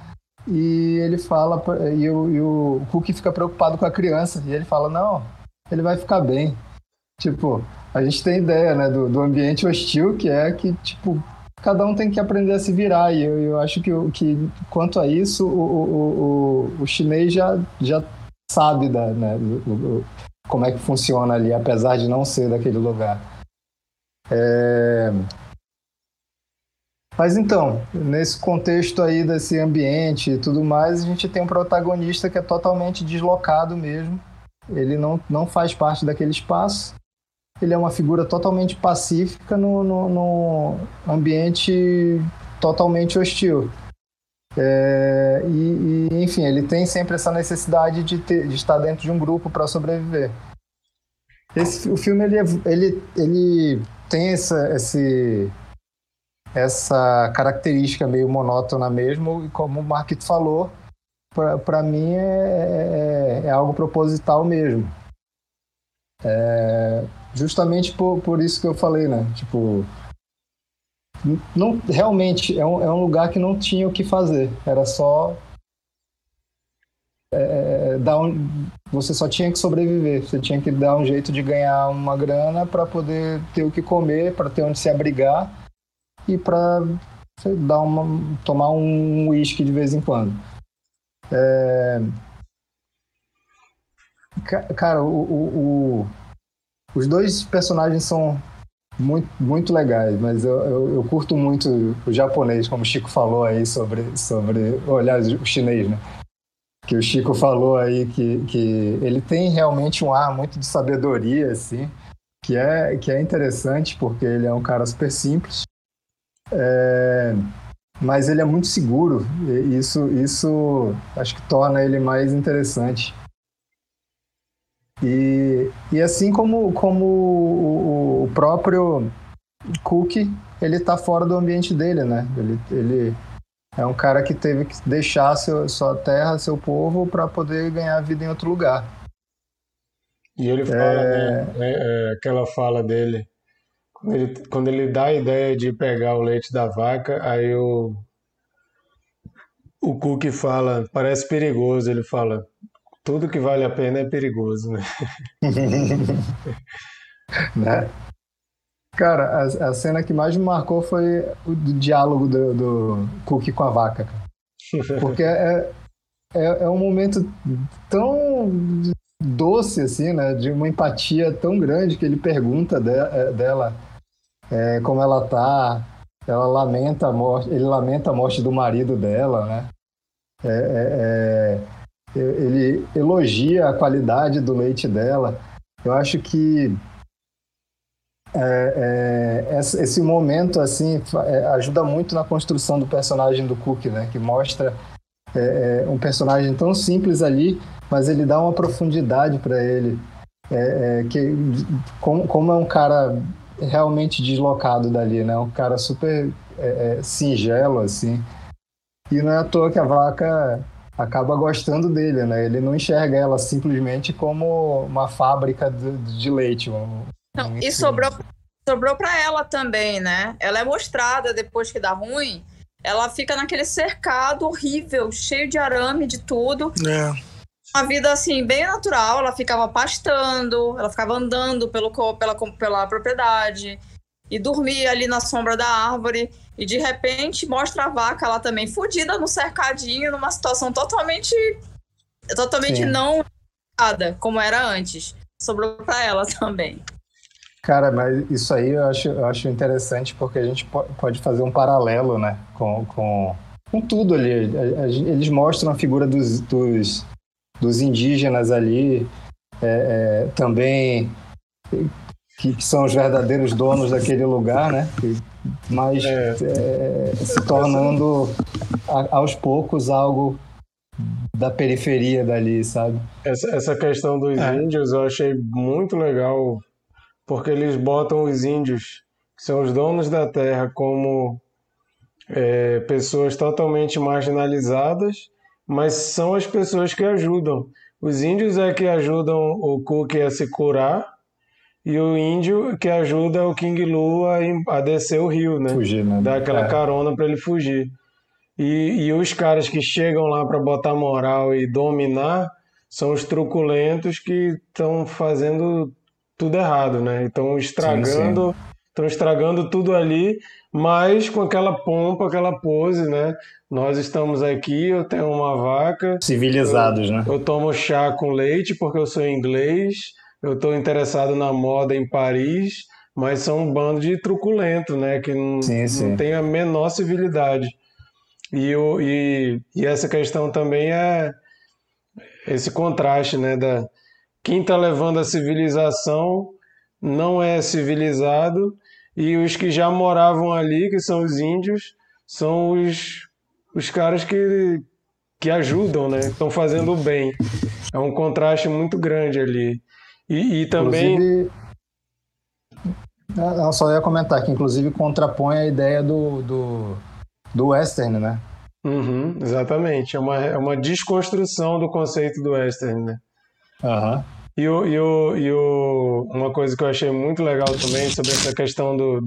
E ele fala, e o Cook fica preocupado com a criança. E ele fala, não, ele vai ficar bem. Tipo, a gente tem ideia, né, do ambiente hostil que, tipo, cada um tem que aprender a se virar. E eu acho que quanto a isso, o chinês já sabe, né, como é que funciona ali, apesar de não ser daquele lugar. Mas então, nesse contexto aí desse ambiente e tudo mais, a gente tem um protagonista que é totalmente deslocado mesmo. Ele não faz parte daquele espaço. Ele é uma figura totalmente pacífica num ambiente totalmente hostil. Enfim, ele tem sempre essa necessidade de estar dentro de um grupo para sobreviver. O filme ele tem essa característica meio monótona mesmo, e como o Marquito falou, para mim é algo proposital mesmo. Justamente por isso que eu falei, né? Tipo, não, realmente é um lugar que não tinha o que fazer, era só você só tinha que sobreviver, você tinha que dar um jeito de ganhar uma grana para poder ter o que comer, para ter onde se abrigar e para tomar um uísque de vez em quando. Cara, os dois personagens são muito, muito legais, mas eu curto muito o japonês, como o Chico falou aí sobre aliás, o chinês, né? Que o Chico falou aí que ele tem realmente um ar muito de sabedoria, assim, que é interessante, porque ele é um cara super simples, mas ele é muito seguro, e isso acho que torna ele mais interessante. E assim como o próprio Cook, ele tá fora do ambiente dele, né? Ele é um cara que teve que deixar sua terra, seu povo, para poder ganhar vida em outro lugar. E ele fala, aquela fala dele, quando ele dá a ideia de pegar o leite da vaca, aí o Cook fala, parece perigoso, ele fala... Tudo que vale a pena é perigoso, né? Né? Cara, a cena que mais me marcou foi o diálogo do Cook com a vaca. Porque é um momento tão doce, assim, né? De uma empatia tão grande que ele pergunta dela como ela tá. Ele lamenta a morte do marido dela, né? Ele elogia a qualidade do leite dela. Eu acho que esse momento assim, ajuda muito na construção do personagem do Cook, né? Que mostra um personagem tão simples ali, mas ele dá uma profundidade para ele, como é um cara realmente deslocado dali, né? Um cara super singelo assim. E não é à toa que a vaca acaba gostando dele, né? Ele não enxerga ela simplesmente como uma fábrica de leite. Não, e sobrou para ela também, né? Ela é mostrada depois que dá ruim, ela fica naquele cercado horrível, cheio de arame, de tudo. Uma vida, assim, bem natural, ela ficava pastando, ela ficava andando pela propriedade e dormia ali na sombra da árvore. E de repente mostra a vaca lá também fodida no cercadinho, numa situação totalmente não como era antes. Sobrou para ela também. Cara, mas isso aí eu acho interessante, porque a gente pode fazer um paralelo, né, com tudo ali. Eles mostram a figura dos indígenas ali, também, que são os verdadeiros donos daquele lugar, né? Mas se tornando aos poucos algo da periferia dali, sabe? Essa questão dos índios eu achei muito legal, porque eles botam os índios, que são os donos da terra, como pessoas totalmente marginalizadas, mas são as pessoas que ajudam. Os índios é que ajudam o Cook a se curar, e o índio que ajuda o King Lu a descer o rio, né? Fugir, né? Dá aquela carona para ele fugir. E os caras que chegam lá para botar moral e dominar são os truculentos que estão fazendo tudo errado, né? Estão estragando, tudo ali, mas com aquela pompa, aquela pose, né? Nós estamos aqui, eu tenho uma vaca. Civilizados, né? Eu tomo chá com leite porque eu sou inglês. Eu estou interessado na moda em Paris, mas são um bando de truculento, né? Que não tem a menor civilidade. E essa questão também é esse contraste, né? Da, quem está levando a civilização não é civilizado, e os que já moravam ali, que são os índios, são os caras que ajudam, né? Estão fazendo o bem. É um contraste muito grande ali. E também... Inclusive, eu só ia comentar que, inclusive, contrapõe a ideia do western, né? Uhum, exatamente. É uma desconstrução do conceito do western, né? Uhum. E uma coisa que eu achei muito legal também sobre essa questão dos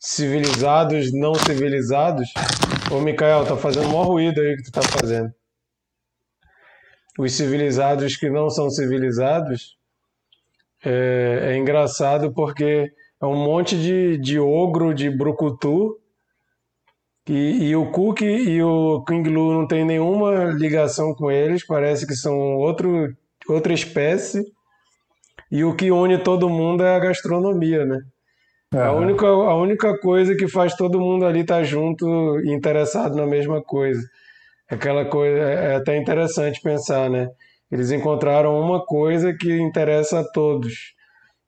civilizados, não civilizados... Ô, Mikael, tá fazendo o maior ruído aí que tu tá fazendo. os civilizados que não são civilizados, é engraçado porque é um monte de ogro, de brucutu, e o Cook e o King Lu não tem nenhuma ligação com eles, parece que são outra espécie, e o que une todo mundo é a gastronomia, né? A única coisa que faz todo mundo ali estar junto e interessado na mesma coisa. Aquela coisa é até interessante pensar, né? Eles encontraram uma coisa que interessa a todos.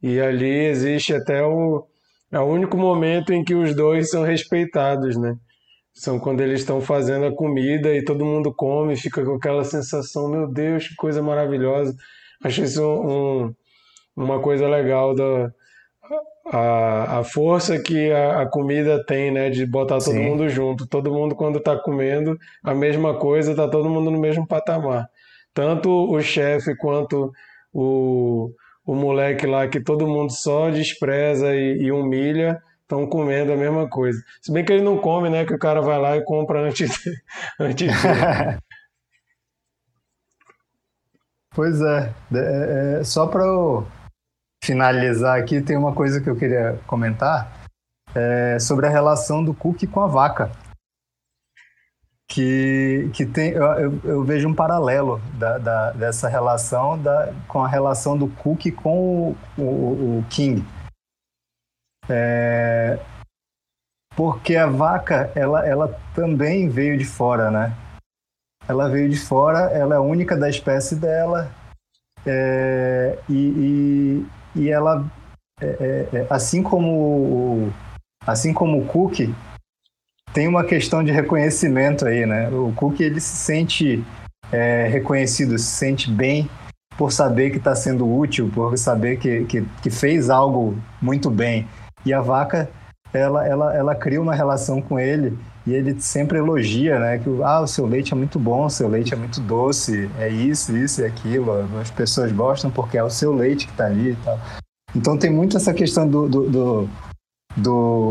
E ali existe até o único momento em que os dois são respeitados, né? São quando eles estão fazendo a comida e todo mundo come, fica com aquela sensação, meu Deus, que coisa maravilhosa. Achei isso uma coisa legal a força que a comida tem, né, de botar todo Sim. mundo junto. Todo mundo, quando está comendo a mesma coisa, está todo mundo no mesmo patamar. Tanto o chefe quanto o moleque lá, que todo mundo só despreza e humilha, estão comendo a mesma coisa. Se bem que ele não come, né, que o cara vai lá e compra antes de... Pois é só para finalizar aqui, tem uma coisa que eu queria comentar sobre a relação do Cook com a vaca, que tem, eu vejo um paralelo dessa relação com a relação do Cook com o King, porque a vaca ela também veio de fora, né? Ela veio de fora, ela é única da espécie dela, e ela, assim como o Cook, tem uma questão de reconhecimento aí, né? O Cook, ele se sente reconhecido, se sente bem por saber que está sendo útil, por saber que fez algo muito bem. E a vaca, ela cria uma relação com ele e ele sempre elogia, né? Que o seu leite é muito bom, o seu leite é muito doce, é isso e aquilo. As pessoas gostam porque é o seu leite que está ali e tal. Então tem muito essa questão do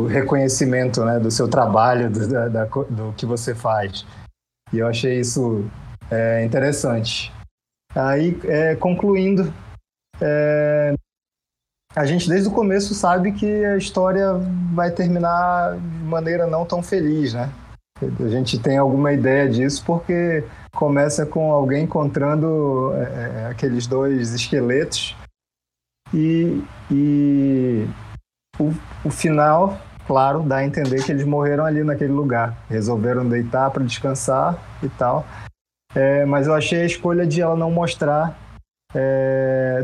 reconhecimento, né? Do seu trabalho, do que você faz. E eu achei isso interessante. Aí, concluindo, a gente desde o começo sabe que a história vai terminar de maneira não tão feliz, né? A gente tem alguma ideia disso porque começa com alguém encontrando aqueles dois esqueletos e o final, claro, dá a entender que eles morreram ali naquele lugar. Resolveram deitar para descansar e tal. Mas eu achei a escolha de ela não mostrar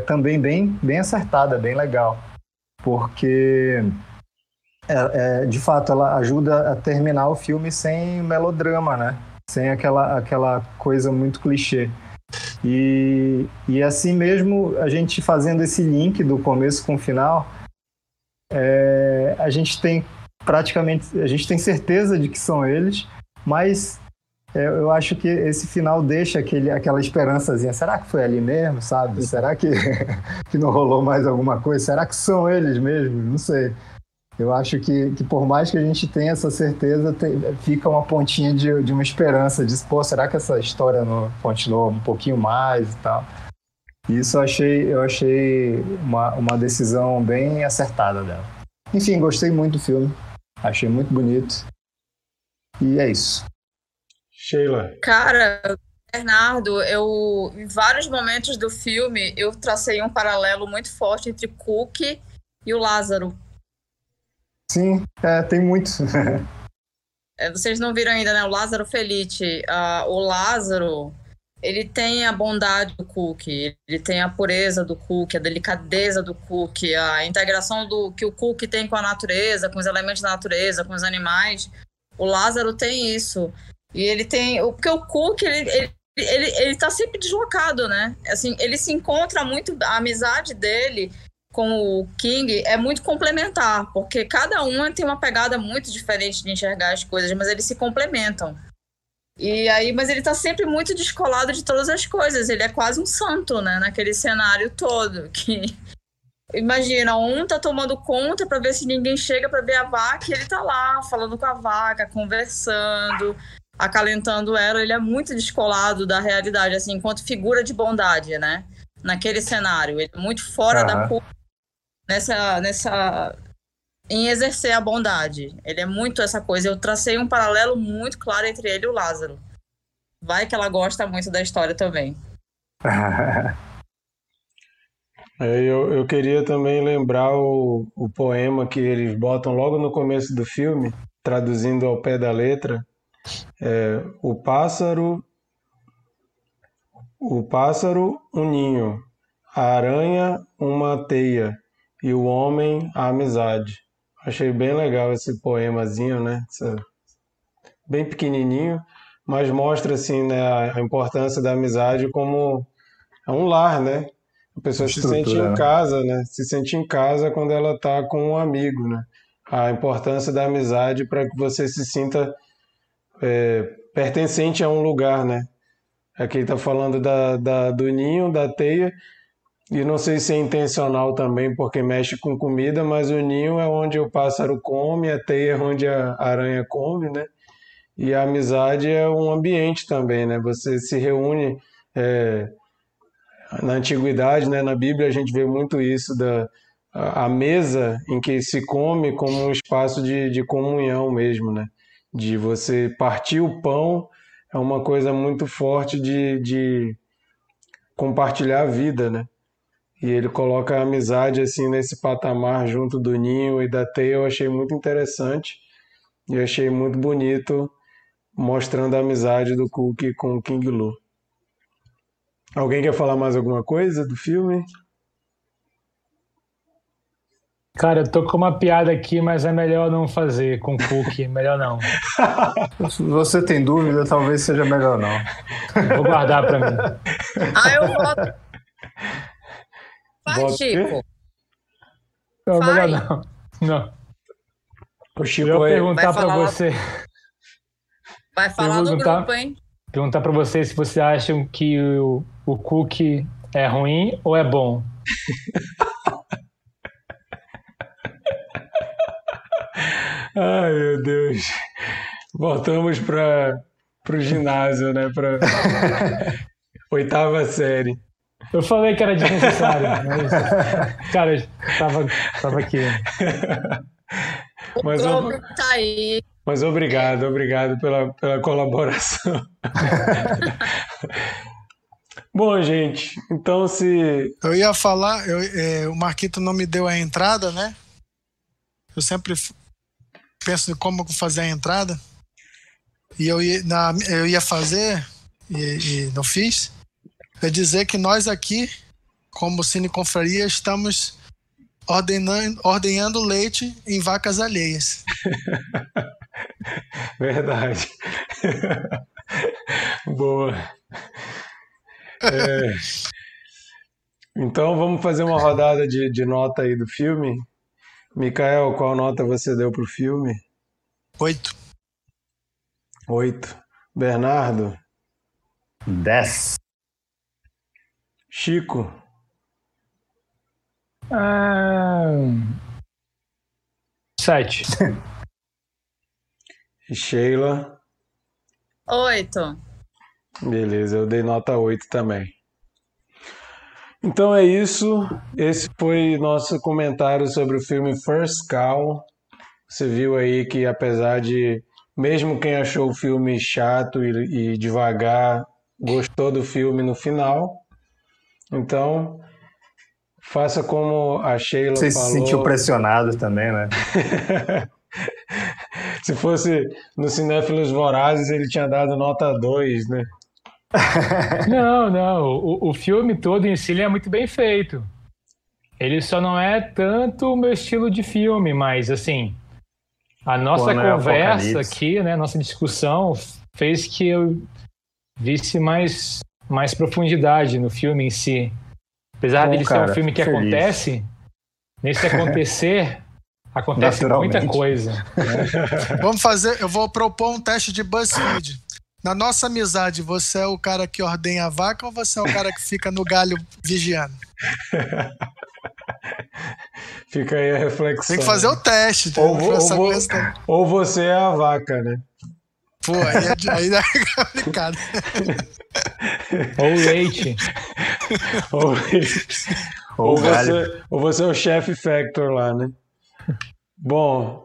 também bem acertada, bem legal, porque de fato ela ajuda a terminar o filme sem melodrama, né? Sem aquela coisa muito clichê, e assim mesmo, a gente fazendo esse link do começo com o final, a gente tem praticamente, a gente tem certeza de que são eles, mas eu acho que esse final deixa aquela esperançazinha. Será que foi ali mesmo, sabe? Será que não rolou mais alguma coisa? Será que são eles mesmo? Não sei. Eu acho que por mais que a gente tenha essa certeza, fica uma pontinha de uma esperança. De, pô, será que essa história não continuou um pouquinho mais e tal? Isso eu achei uma decisão bem acertada dela. Enfim, gostei muito do filme. Achei muito bonito. E é isso. Sheila. Cara, Bernardo, eu em vários momentos do filme eu tracei um paralelo muito forte entre Cook e o Lázaro. Sim, tem muito. Vocês não viram ainda, né? O Lázaro Feliz. O Lázaro, ele tem a bondade do Cook, ele tem a pureza do Cook, a delicadeza do Cook, a integração que o Cook tem com a natureza, com os elementos da natureza, com os animais. O Lázaro tem isso. E ele tem... Porque o Cook, ele tá sempre deslocado, né? Assim, ele se encontra muito... A amizade dele com o King é muito complementar, porque cada um tem uma pegada muito diferente de enxergar as coisas, mas eles se complementam. E aí... Mas ele tá sempre muito descolado de todas as coisas. Ele é quase um santo, né? Naquele cenário todo, que... Imagina, um tá tomando conta pra ver se ninguém chega pra ver a vaca, e ele tá lá, falando com a vaca, conversando... acalentando ela, ele é muito descolado da realidade, assim, enquanto figura de bondade, né? Naquele cenário. Ele é muito fora da curva em exercer a bondade. Ele é muito essa coisa. Eu tracei um paralelo muito claro entre ele e o Lázaro. Vai que ela gosta muito da história também. Eu queria também lembrar o poema que eles botam logo no começo do filme, traduzindo ao pé da letra. É, o pássaro, um ninho. A aranha, uma teia. E o homem, a amizade. Achei bem legal esse poemazinho, né? Bem pequenininho, mas mostra assim, né, a importância da amizade como um lar, né? A pessoa se sente em casa, né? Se sente em casa quando ela está com um amigo, né? A importância da amizade para que você se sinta pertencente a um lugar, né? Aqui está falando do ninho, da teia. E não sei se é intencional também, porque mexe com comida, mas o ninho é onde o pássaro come, a teia é onde a aranha come, né? E a amizade é um ambiente também, né? Você se reúne. Na antiguidade, né, na Bíblia, a gente vê muito isso, a mesa em que se come como um espaço de comunhão mesmo, né? De você partir o pão é uma coisa muito forte de compartilhar a vida, né? E ele coloca a amizade assim nesse patamar junto do ninho e da teia. Eu achei muito interessante e achei muito bonito, mostrando a amizade do Cook com o King Lou. Alguém quer falar mais alguma coisa do filme? Cara, eu tô com uma piada aqui, mas é melhor não fazer com o Cook, melhor não. Se você tem dúvida, talvez seja melhor não. Vou guardar pra mim. Eu voto. Vai, Chico. Não, vai. Melhor não. O Chico eu vai perguntar pra você. Vai falar do grupo, hein? Perguntar pra vocês se vocês acham que o Cook é ruim ou é bom. Ai, meu Deus. Voltamos pro ginásio, né? Pra oitava série. Eu falei que era desnecessário, mas... Cara, eu tava aqui. Mas o Globo tá aí. Mas obrigado pela colaboração. Bom, gente, então se... Eu ia falar, o Marquito não me deu a entrada, né? Eu sempre penso em como fazer a entrada. E eu ia fazer, e não fiz. É dizer que nós aqui, como Cine Confraria, estamos ordenhando leite em vacas alheias. Verdade. Boa. Então vamos fazer uma rodada de nota aí do filme. Mikael, qual nota você deu pro filme? 8. Bernardo? 10. Chico? 7. Sheila? 8. Beleza, eu dei nota 8 também. Então é isso. Esse foi nosso comentário sobre o filme First Cow. Você viu aí que, apesar de... Mesmo quem achou o filme chato e devagar, gostou do filme no final. Então... Faça como a Sheila falou. Você se sentiu pressionado também, né? Se fosse no Cinéfilos Vorazes, ele tinha dado nota 2, né? Não. O filme todo em si é muito bem feito. Ele só não é tanto o meu estilo de filme, mas, assim, a nossa conversa aqui, né, nossa discussão, fez que eu visse mais profundidade no filme em si. Apesar dele ser um filme que acontece, nesse acontecer, acontece muita coisa. Né? Vamos fazer, eu vou propor um teste de BuzzFeed. Na nossa amizade, você é o cara que ordenha a vaca ou você é o cara que fica no galho vigiando? Fica aí a reflexão. Tem que fazer o teste. Ou você é a vaca, né? Pô, aí é complicado. Ou leite. Ou leite. Ou você é o chef factor lá, né? Bom,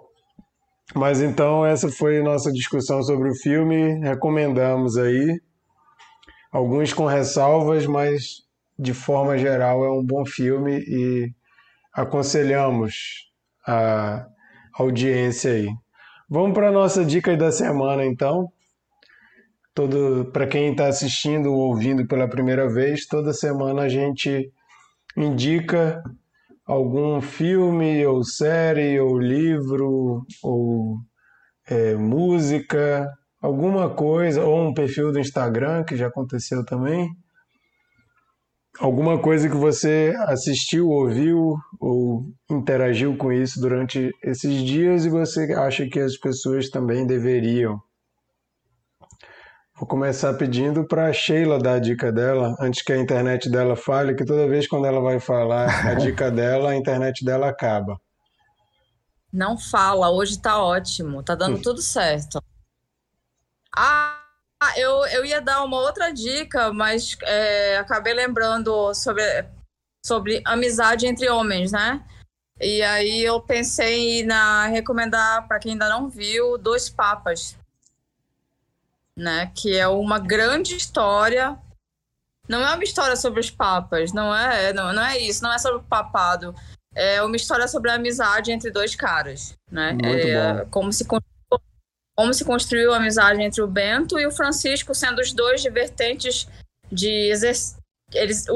mas então essa foi a nossa discussão sobre o filme. Recomendamos aí. Alguns com ressalvas, mas de forma geral é um bom filme e aconselhamos a audiência aí. Vamos para a nossa dica da semana, então. Para quem está assistindo ou ouvindo pela primeira vez, toda semana a gente indica algum filme, ou série, ou livro, ou música, alguma coisa, ou um perfil do Instagram, que já aconteceu também. Alguma coisa que você assistiu, ouviu ou interagiu com isso durante esses dias e você acha que as pessoas também deveriam. Vou começar pedindo para a Sheila dar a dica dela, antes que a internet dela fale, que toda vez quando ela vai falar a dica dela, a internet dela acaba. Não fala, hoje tá ótimo, tá dando tudo certo. Eu ia dar uma outra dica, mas acabei lembrando sobre amizade entre homens, né? E aí eu pensei na recomendar para quem ainda não viu Dois Papas, né? Que é uma grande história. Não é uma história sobre os papas, não é isso, não é sobre o papado. É uma história sobre a amizade entre dois caras, né? Muito bom. Como se construiu a amizade entre o Bento e o Francisco, sendo os dois divertentes de...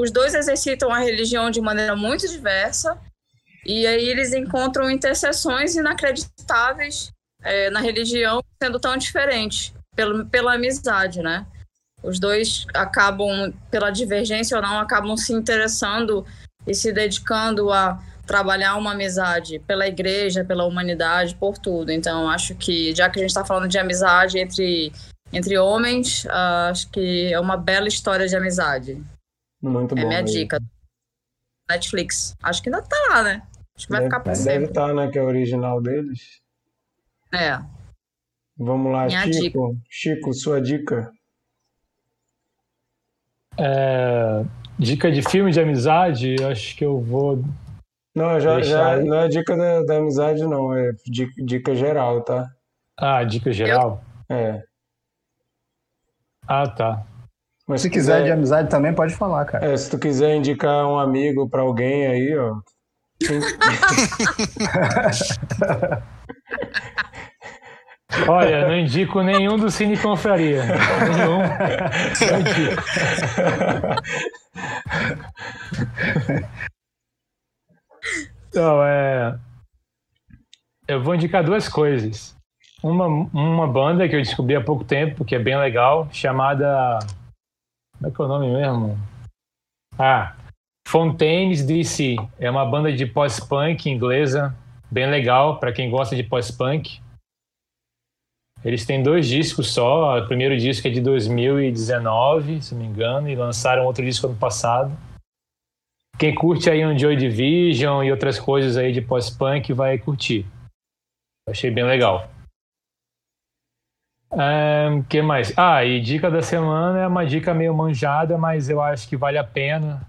Os dois exercitam a religião de maneira muito diversa, e aí eles encontram interseções inacreditáveis na religião, sendo tão diferentes, pela amizade, né? Os dois acabam, pela divergência ou não, acabam se interessando e se dedicando a trabalhar uma amizade pela igreja, pela humanidade, por tudo. Então, acho que, já que a gente está falando de amizade entre homens, acho que é uma bela história de amizade. Muito bom. É minha dica. Netflix. Acho que ainda tá lá, né? Acho que vai ficar por sempre. Deve estar, né? Que é o original deles. É. Vamos lá, minha Chico. Dica. Chico, sua dica. Dica de filme de amizade, acho que eu vou... Não, já não é dica da amizade, não. É dica geral, tá? Ah, dica geral? É. Ah, tá. Mas se quiser de amizade também, pode falar, cara. Se tu quiser indicar um amigo pra alguém aí, ó... Olha, não indico nenhum do Cine Confraria. Nenhum. Não indico. Então, eu vou indicar duas coisas. Uma banda que eu descobri há pouco tempo, que é bem legal, chamada... Como é que é o nome mesmo? Fontaines DC. É uma banda de pós-punk inglesa, bem legal, para quem gosta de pós-punk. Eles têm 2 discos só. O primeiro disco é de 2019, se não me engano, e lançaram outro disco ano passado. Quem curte aí um Joy Division e outras coisas aí de pós-punk vai curtir. Achei bem legal. O que mais? E dica da semana é uma dica meio manjada, mas eu acho que vale a pena.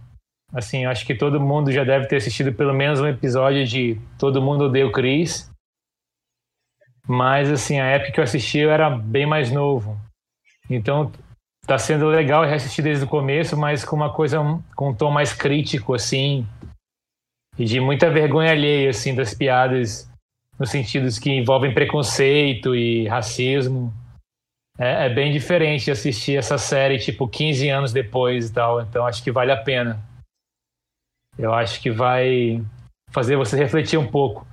Assim, acho que todo mundo já deve ter assistido pelo menos um episódio de Todo Mundo Odeia o Cris. Mas, assim, a época que eu assisti eu era bem mais novo. Então... Tá sendo legal reassistir desde o começo, mas com uma coisa, com um tom mais crítico, assim, e de muita vergonha alheia, assim, das piadas, nos sentidos que envolvem preconceito e racismo. É bem diferente assistir essa série, tipo, 15 anos depois e tal, então acho que vale a pena. Eu acho que vai fazer você refletir um pouco.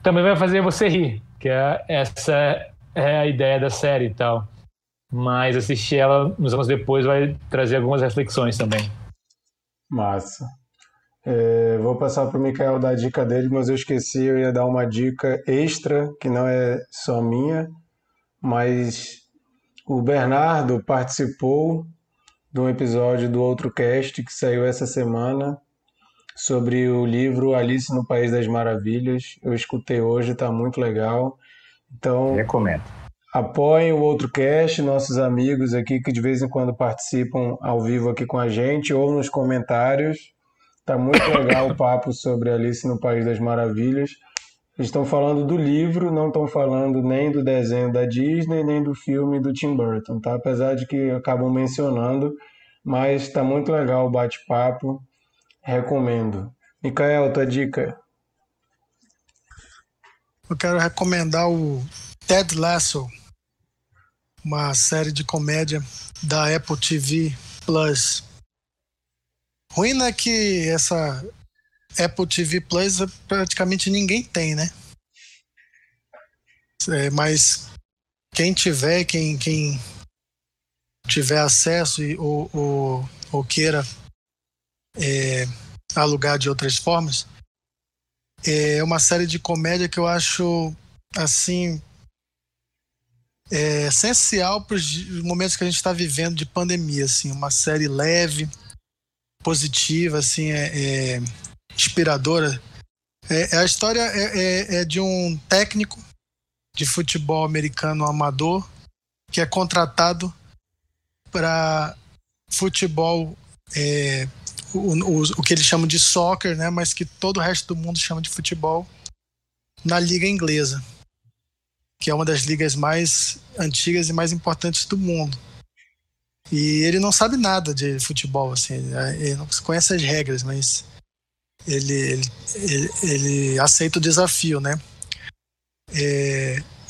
Também vai fazer você rir, que essa é a ideia da série e tal. Mas assistir ela uns anos depois vai trazer algumas reflexões também. Massa. Vou passar para o Mikael dar a dica dele, mas eu esqueci, eu ia dar uma dica extra, que não é só minha, mas o Bernardo participou de um episódio do outro cast que saiu essa semana sobre o livro Alice no País das Maravilhas. Eu escutei hoje, está muito legal. Então, recomendo. Apoiem o OutroCast, nossos amigos aqui que de vez em quando participam ao vivo aqui com a gente ou nos comentários. Tá muito legal o papo sobre Alice no País das Maravilhas. Eles estão falando do livro, não estão falando nem do desenho da Disney, nem do filme do Tim Burton, tá? Apesar de que acabam mencionando, mas tá muito legal o bate-papo. Recomendo. Micael, tua dica? Eu quero recomendar o Ted Lasso, uma série de comédia da Apple TV Plus. Ruim é que essa Apple TV Plus praticamente ninguém tem, né? É, mas quem tiver, quem tiver acesso ou queira alugar de outras formas, é uma série de comédia que eu acho assim essencial para os momentos que a gente está vivendo de pandemia, assim, uma série leve, positiva, assim, inspiradora. A história é de um técnico de futebol americano amador que é contratado para futebol, o que eles chamam de soccer, né, mas que todo o resto do mundo chama de futebol, na liga inglesa, que é uma das ligas mais antigas e mais importantes do mundo. E ele não sabe nada de futebol, assim, ele não conhece as regras, mas ele aceita o desafio, né?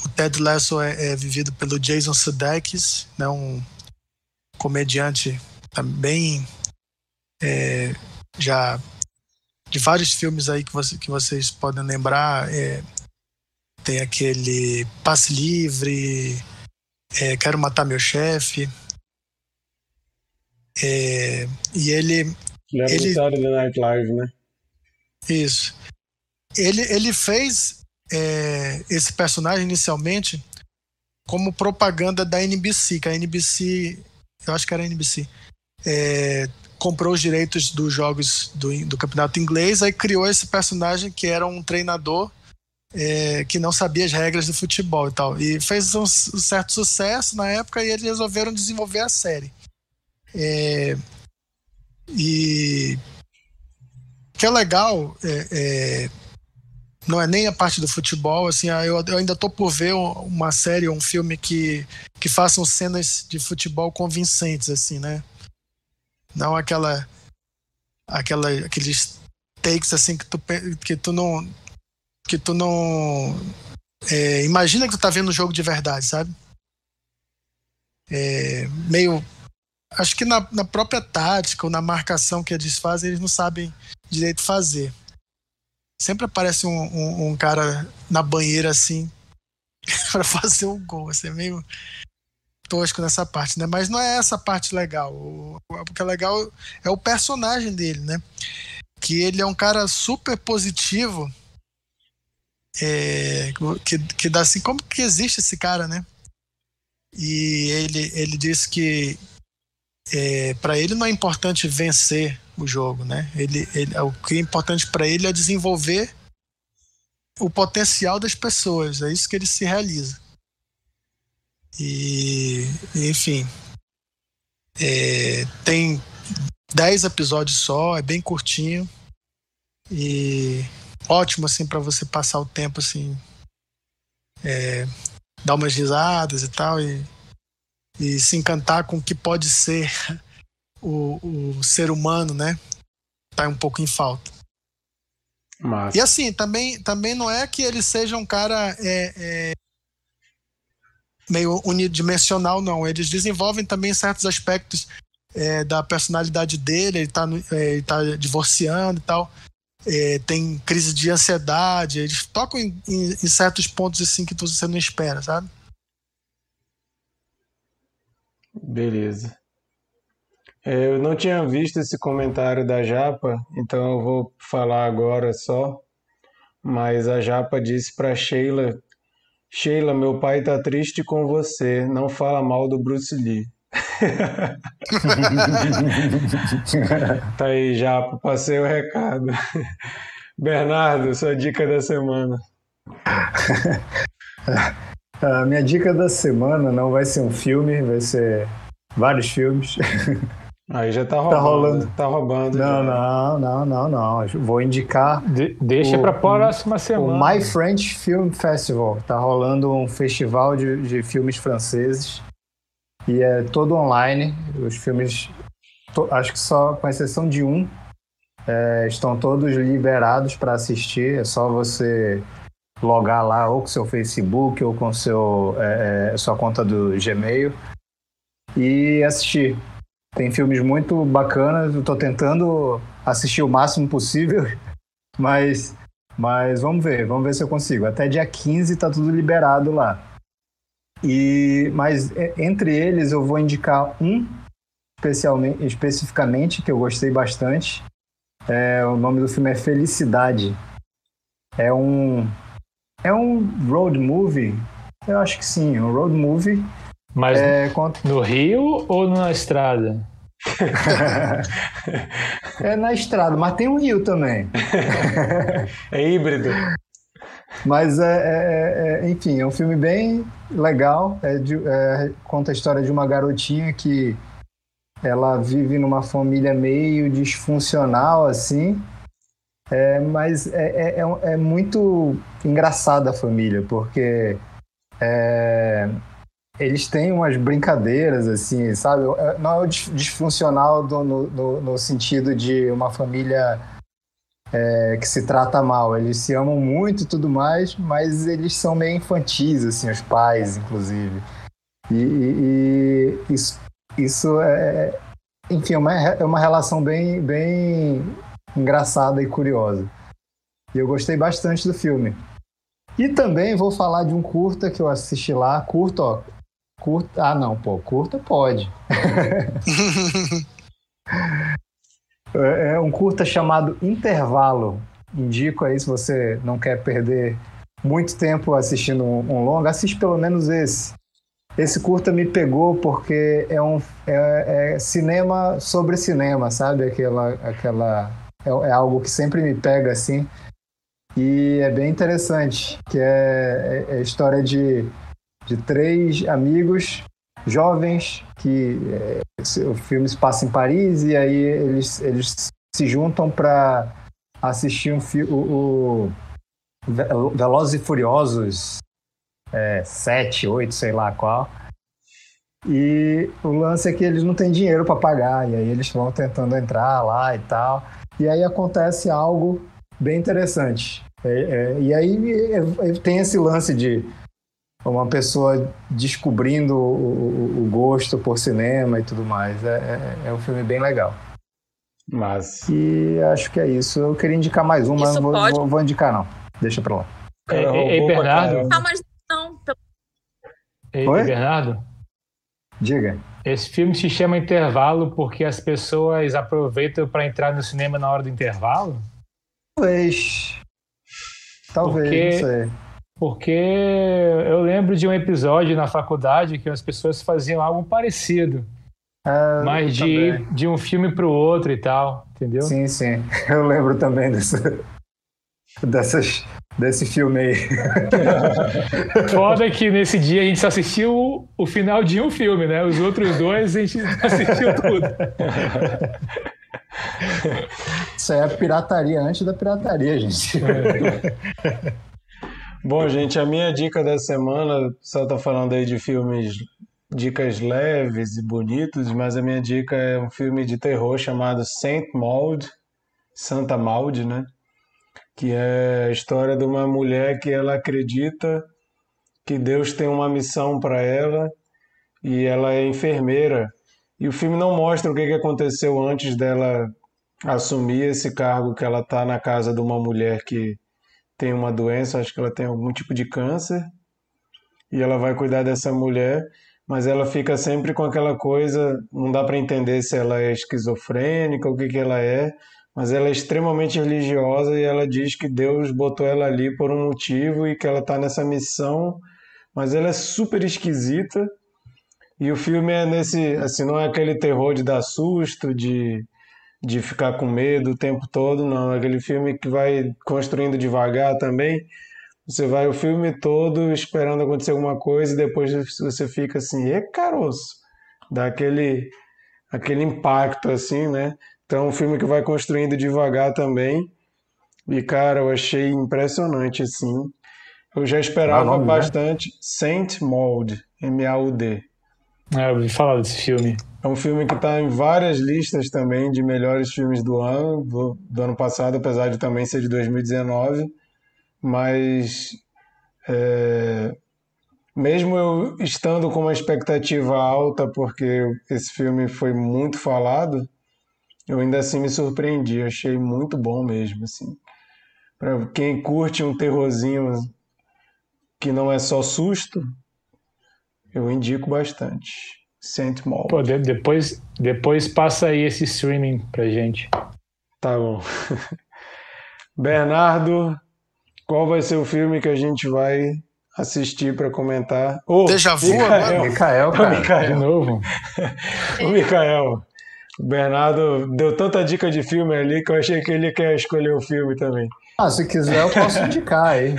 O Ted Lasso é vivido pelo Jason Sudeikis, né? Um comediante também já de vários filmes aí que vocês podem lembrar. Tem aquele Passe Livre, Quero Matar Meu Chefe. E ele... Lembra do Saturday Night Live, né? Isso. Ele fez esse personagem inicialmente como propaganda da NBC, que a NBC, eu acho que era a NBC, comprou os direitos dos jogos do campeonato inglês, aí criou esse personagem que era um treinador que não sabia as regras do futebol e tal. E fez um certo sucesso na época e eles resolveram desenvolver a série. E o que é legal não é nem a parte do futebol, assim, eu ainda tô por ver uma série ou um filme que façam cenas de futebol convincentes, assim, né? Não aqueles takes assim que tu não imagina que tu tá vendo um jogo de verdade, sabe? Meio... Acho que na própria tática ou na marcação que eles fazem, eles não sabem direito fazer. Sempre aparece um cara na banheira, assim, para fazer um gol. Assim, é meio tosco nessa parte, né? Mas não é essa parte legal. O que é legal é o personagem dele, né? Que ele é um cara super positivo, que dá assim... Como que existe esse cara, né? E ele diz que... para ele não é importante vencer o jogo, né? O que é importante para ele é desenvolver o potencial das pessoas, é isso que ele se realiza. E enfim, tem 10 episódios só, é bem curtinho e ótimo assim para você passar o tempo, assim, dar umas risadas e tal, e se encantar com o que pode ser o ser humano, né? Tá um pouco em falta. Mas... E assim, também não é que ele seja um cara meio unidimensional, não. Eles desenvolvem também certos aspectos da personalidade dele. Ele tá divorciando e tal. Tem crise de ansiedade. Eles tocam em certos pontos assim que você não espera, sabe? Beleza. Eu não tinha visto esse comentário da Japa, então eu vou falar agora só. Mas a Japa disse para Sheila: Sheila, meu pai tá triste com você, não fala mal do Bruce Lee. Tá aí, Japa, passei o recado. Bernardo, sua dica da semana. A minha dica da semana não vai ser um filme, vai ser vários filmes. Aí já tá roubando. Tá roubando. Não. Vou indicar. Deixa pra próxima semana. O My French Film Festival. Tá rolando um festival de filmes franceses. E é todo online. Os filmes, acho que só com exceção de um, estão todos liberados para assistir. É só você logar lá ou com seu Facebook ou com sua conta do Gmail e assistir. Tem filmes muito bacanas, eu tô tentando assistir o máximo possível, mas vamos ver se eu consigo. Até dia 15 tá tudo liberado lá. Mas entre eles eu vou indicar um especificamente que eu gostei bastante. O nome do filme é Felicidade. É um road movie? Eu acho que sim, um road movie. Mas no Rio ou na estrada? É na estrada, mas tem um rio também. É híbrido. Mas, enfim, é um filme bem legal. Conta a história de uma garotinha que ela vive numa família meio disfuncional, assim. Mas é muito engraçada a família, porque eles têm umas brincadeiras, assim, sabe? Não é o disfuncional no sentido de uma família que se trata mal. Eles se amam muito e tudo mais, mas eles são meio infantis, assim, os pais, inclusive. E isso é... Enfim, é uma relação bem... bem engraçada e curiosa. E eu gostei bastante do filme. E também vou falar de um curta que eu assisti lá. Curta pode. É um curta chamado Intervalo. Indico aí se você não quer perder muito tempo assistindo um longa, assiste pelo menos esse. Esse curta me pegou porque é cinema sobre cinema, sabe? É algo que sempre me pega, assim, e é bem interessante, que é a história de três amigos jovens que o filme se passa em Paris, e aí eles se juntam para assistir o Velozes e Furiosos 7, 8, sei lá qual. E o lance é que eles não têm dinheiro para pagar, e aí eles vão tentando entrar lá e tal. E aí acontece algo bem interessante. E aí tem esse lance de uma pessoa descobrindo o gosto por cinema e tudo mais. É um filme bem legal. Mas... E acho que é isso. Eu queria indicar mais um, mas não vou indicar, não. Deixa pra lá. Ei, Bernardo? Não, mas não. Ei, Bernardo? Diga. Esse filme se chama Intervalo porque as pessoas aproveitam para entrar no cinema na hora do intervalo? Talvez, não sei. Porque eu lembro de um episódio na faculdade que as pessoas faziam algo parecido. Mas de um filme para o outro e tal, entendeu? Sim. Eu lembro também desse filme aí. Foda que nesse dia a gente só assistiu o final de um filme, né? Os outros dois a gente assistiu tudo. Isso aí é a pirataria antes da pirataria, gente. Bom, gente, a minha dica da semana, só tá falando aí de filmes, dicas leves e bonitos, mas a minha dica é um filme de terror chamado Saint Maud, Santa Maud, né? Que é a história de uma mulher que ela acredita que Deus tem uma missão para ela e ela é enfermeira. E o filme não mostra o que aconteceu antes dela assumir esse cargo, que ela está na casa de uma mulher que tem uma doença, acho que ela tem algum tipo de câncer, e ela vai cuidar dessa mulher, mas ela fica sempre com aquela coisa, não dá para entender se ela é esquizofrênica, o que ela é, mas ela é extremamente religiosa e ela diz que Deus botou ela ali por um motivo e que ela está nessa missão, mas ela é super esquisita. E o filme é nesse, assim, não é aquele terror de dar susto, de ficar com medo o tempo todo, não. É aquele filme que vai construindo devagar também, Você vai o filme todo esperando acontecer alguma coisa e depois você fica assim, e caroço, dá aquele impacto assim, né? Então, um filme que vai construindo devagar também. E, cara, eu achei impressionante, assim. Eu já esperava bastante, né? Saint Maud, M-A-U-D. É, eu ouvi falar desse filme. É um filme que está em várias listas também de melhores filmes do ano passado, apesar de também ser de 2019. Mas, mesmo eu estando com uma expectativa alta, porque esse filme foi muito falado, eu ainda assim me surpreendi, achei muito bom mesmo, assim. Para quem curte um terrorzinho que não é só susto, eu indico bastante. Saint Maud. Pô, depois passa aí esse streaming pra gente. Tá bom. Bernardo, qual vai ser o filme que a gente vai assistir para comentar? Oh, Deja vu agora. Mikael. De novo. O Mikael. O Bernardo deu tanta dica de filme ali que eu achei que ele quer escolher o filme também. Ah, se quiser eu posso indicar, hein?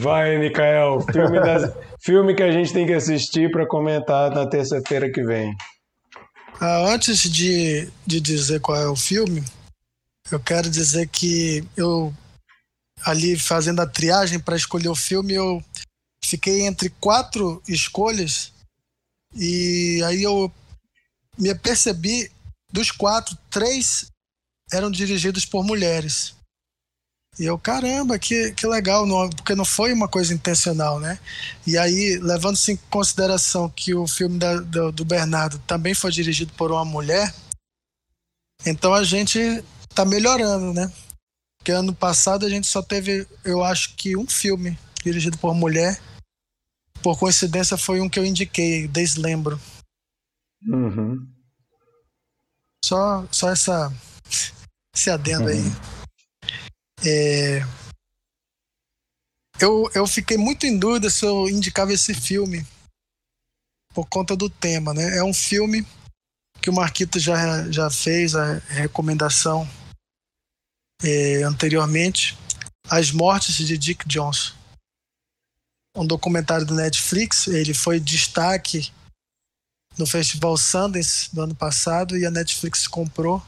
Vai, Mikael. Filme que a gente tem que assistir para comentar na terça-feira que vem. Ah, antes de dizer qual é o filme, eu quero dizer que eu, ali fazendo a triagem para escolher o filme, eu fiquei entre 4 escolhas e aí eu me apercebi, dos 4, 3 eram dirigidos por mulheres. E eu, caramba, que legal, não, porque não foi uma coisa intencional, né? E aí, levando-se em consideração que o filme do Bernardo também foi dirigido por uma mulher, então a gente tá melhorando, né? Porque ano passado a gente só teve, eu acho que um filme dirigido por mulher, por coincidência foi um que eu indiquei, Deslembro. Uhum. Só esse adendo aí. Eu fiquei muito em dúvida se eu indicava esse filme por conta do tema, né? É um filme que o Marquito já fez a recomendação anteriormente, As Mortes de Dick Johnson, um documentário do Netflix. Ele foi destaque no Festival Sundance do ano passado e a Netflix comprou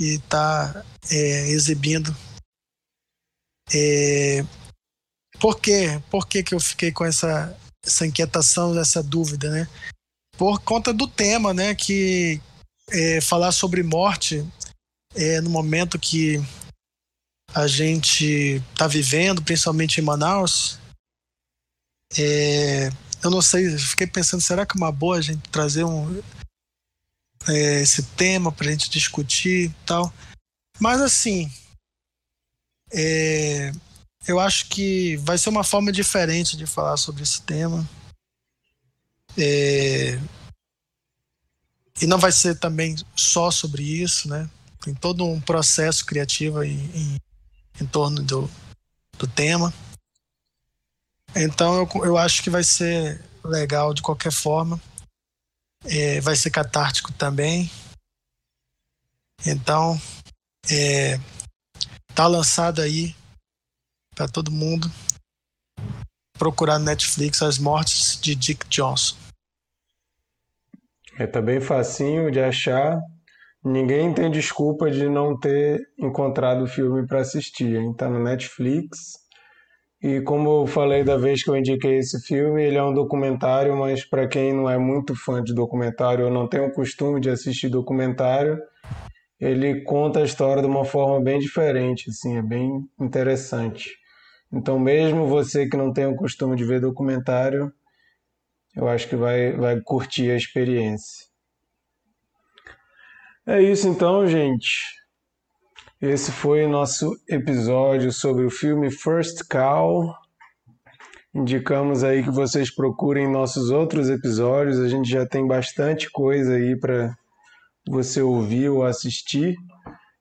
e está exibindo. Por que que eu fiquei com essa inquietação, essa dúvida, né? Por conta do tema, né? Que falar sobre morte no momento que a gente está vivendo, principalmente em Manaus, eu não sei, eu fiquei pensando, será que é uma boa a gente trazer esse tema pra gente discutir e tal? Mas assim, eu acho que vai ser uma forma diferente de falar sobre esse tema. E não vai ser também só sobre isso, né? Tem todo um processo criativo em torno do tema. Então eu acho que vai ser legal de qualquer forma. Vai ser catártico também. Então tá lançado aí para todo mundo procurar no Netflix, As Mortes de Dick Johnson. Tá bem facinho de achar. Ninguém tem desculpa de não ter encontrado o filme para assistir, hein? Tá no Netflix. E como eu falei da vez que eu indiquei esse filme, ele é um documentário, mas para quem não é muito fã de documentário ou não tem o costume de assistir documentário, ele conta a história de uma forma bem diferente, assim, é bem interessante. Então, mesmo você que não tem o costume de ver documentário, eu acho que vai curtir a experiência. É isso então, gente. Esse foi o nosso episódio sobre o filme First Cow. Indicamos aí que vocês procurem nossos outros episódios. A gente já tem bastante coisa aí para você ouvir ou assistir.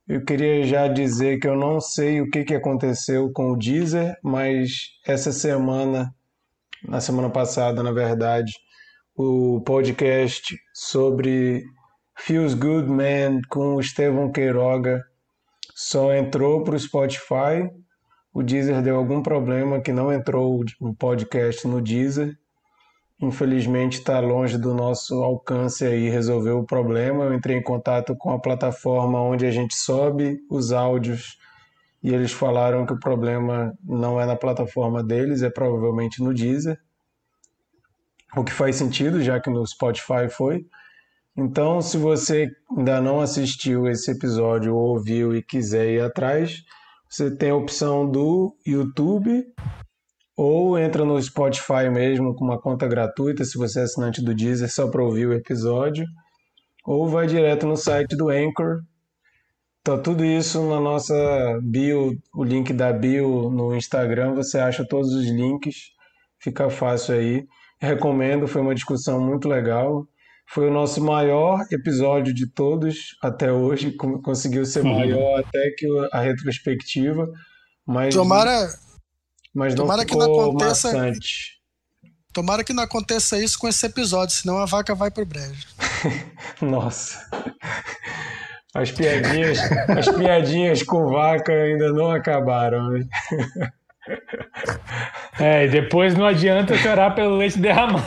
Eu queria já dizer que eu não sei o que aconteceu com o Deezer, mas essa semana, na semana passada, na verdade, o podcast sobre Feels Good Man com o Estevão Queiroga só entrou para o Spotify, O Deezer deu algum problema que não entrou o podcast no Deezer. Infelizmente está longe do nosso alcance aí resolver o problema. Eu entrei em contato com a plataforma onde a gente sobe os áudios e eles falaram que o problema não é na plataforma deles, é provavelmente no Deezer. O que faz sentido, já que no Spotify foi. Então, se você ainda não assistiu esse episódio ou ouviu e quiser ir atrás, você tem a opção do YouTube ou entra no Spotify mesmo com uma conta gratuita, se você é assinante do Deezer, só para ouvir o episódio, ou vai direto no site do Anchor. Então, tudo isso na nossa bio, o link da bio no Instagram, você acha todos os links, fica fácil aí. Recomendo, foi uma discussão muito legal. Foi o nosso maior episódio de todos até hoje, conseguiu ser maior até que a retrospectiva, mas tomara não ficou que não aconteça, maçante. Tomara que não aconteça isso com esse episódio, senão a vaca vai pro brejo. Nossa, as piadinhas com vaca ainda não acabaram, né? É, e depois não adianta chorar pelo leite derramado.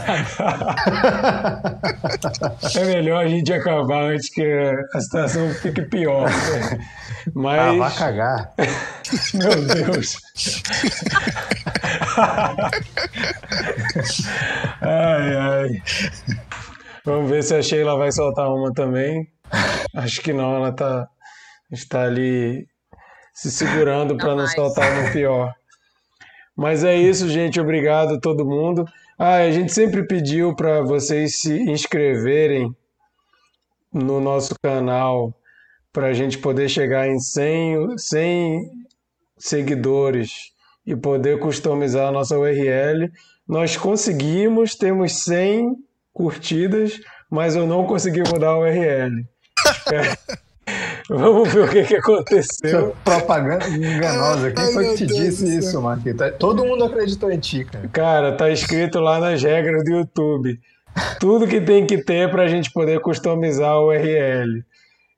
É melhor a gente acabar antes que a situação fique pior. Né? Mas... Ah, vai cagar. Meu Deus. Ai, ai. Vamos ver se a Sheila vai soltar uma também. Acho que não, ela está ali se segurando para não soltar uma pior. Mas é isso, gente. Obrigado a todo mundo. A gente sempre pediu para vocês se inscreverem no nosso canal para a gente poder chegar em 100 seguidores e poder customizar a nossa URL. Nós conseguimos, temos 100 curtidas, mas eu não consegui mudar a URL. Vamos ver o que aconteceu. Propaganda enganosa. Quem foi que te disse isso, Marquita? Todo mundo acreditou em ti, cara. Cara, tá escrito lá nas regras do YouTube. Tudo que tem que ter pra gente poder customizar a URL.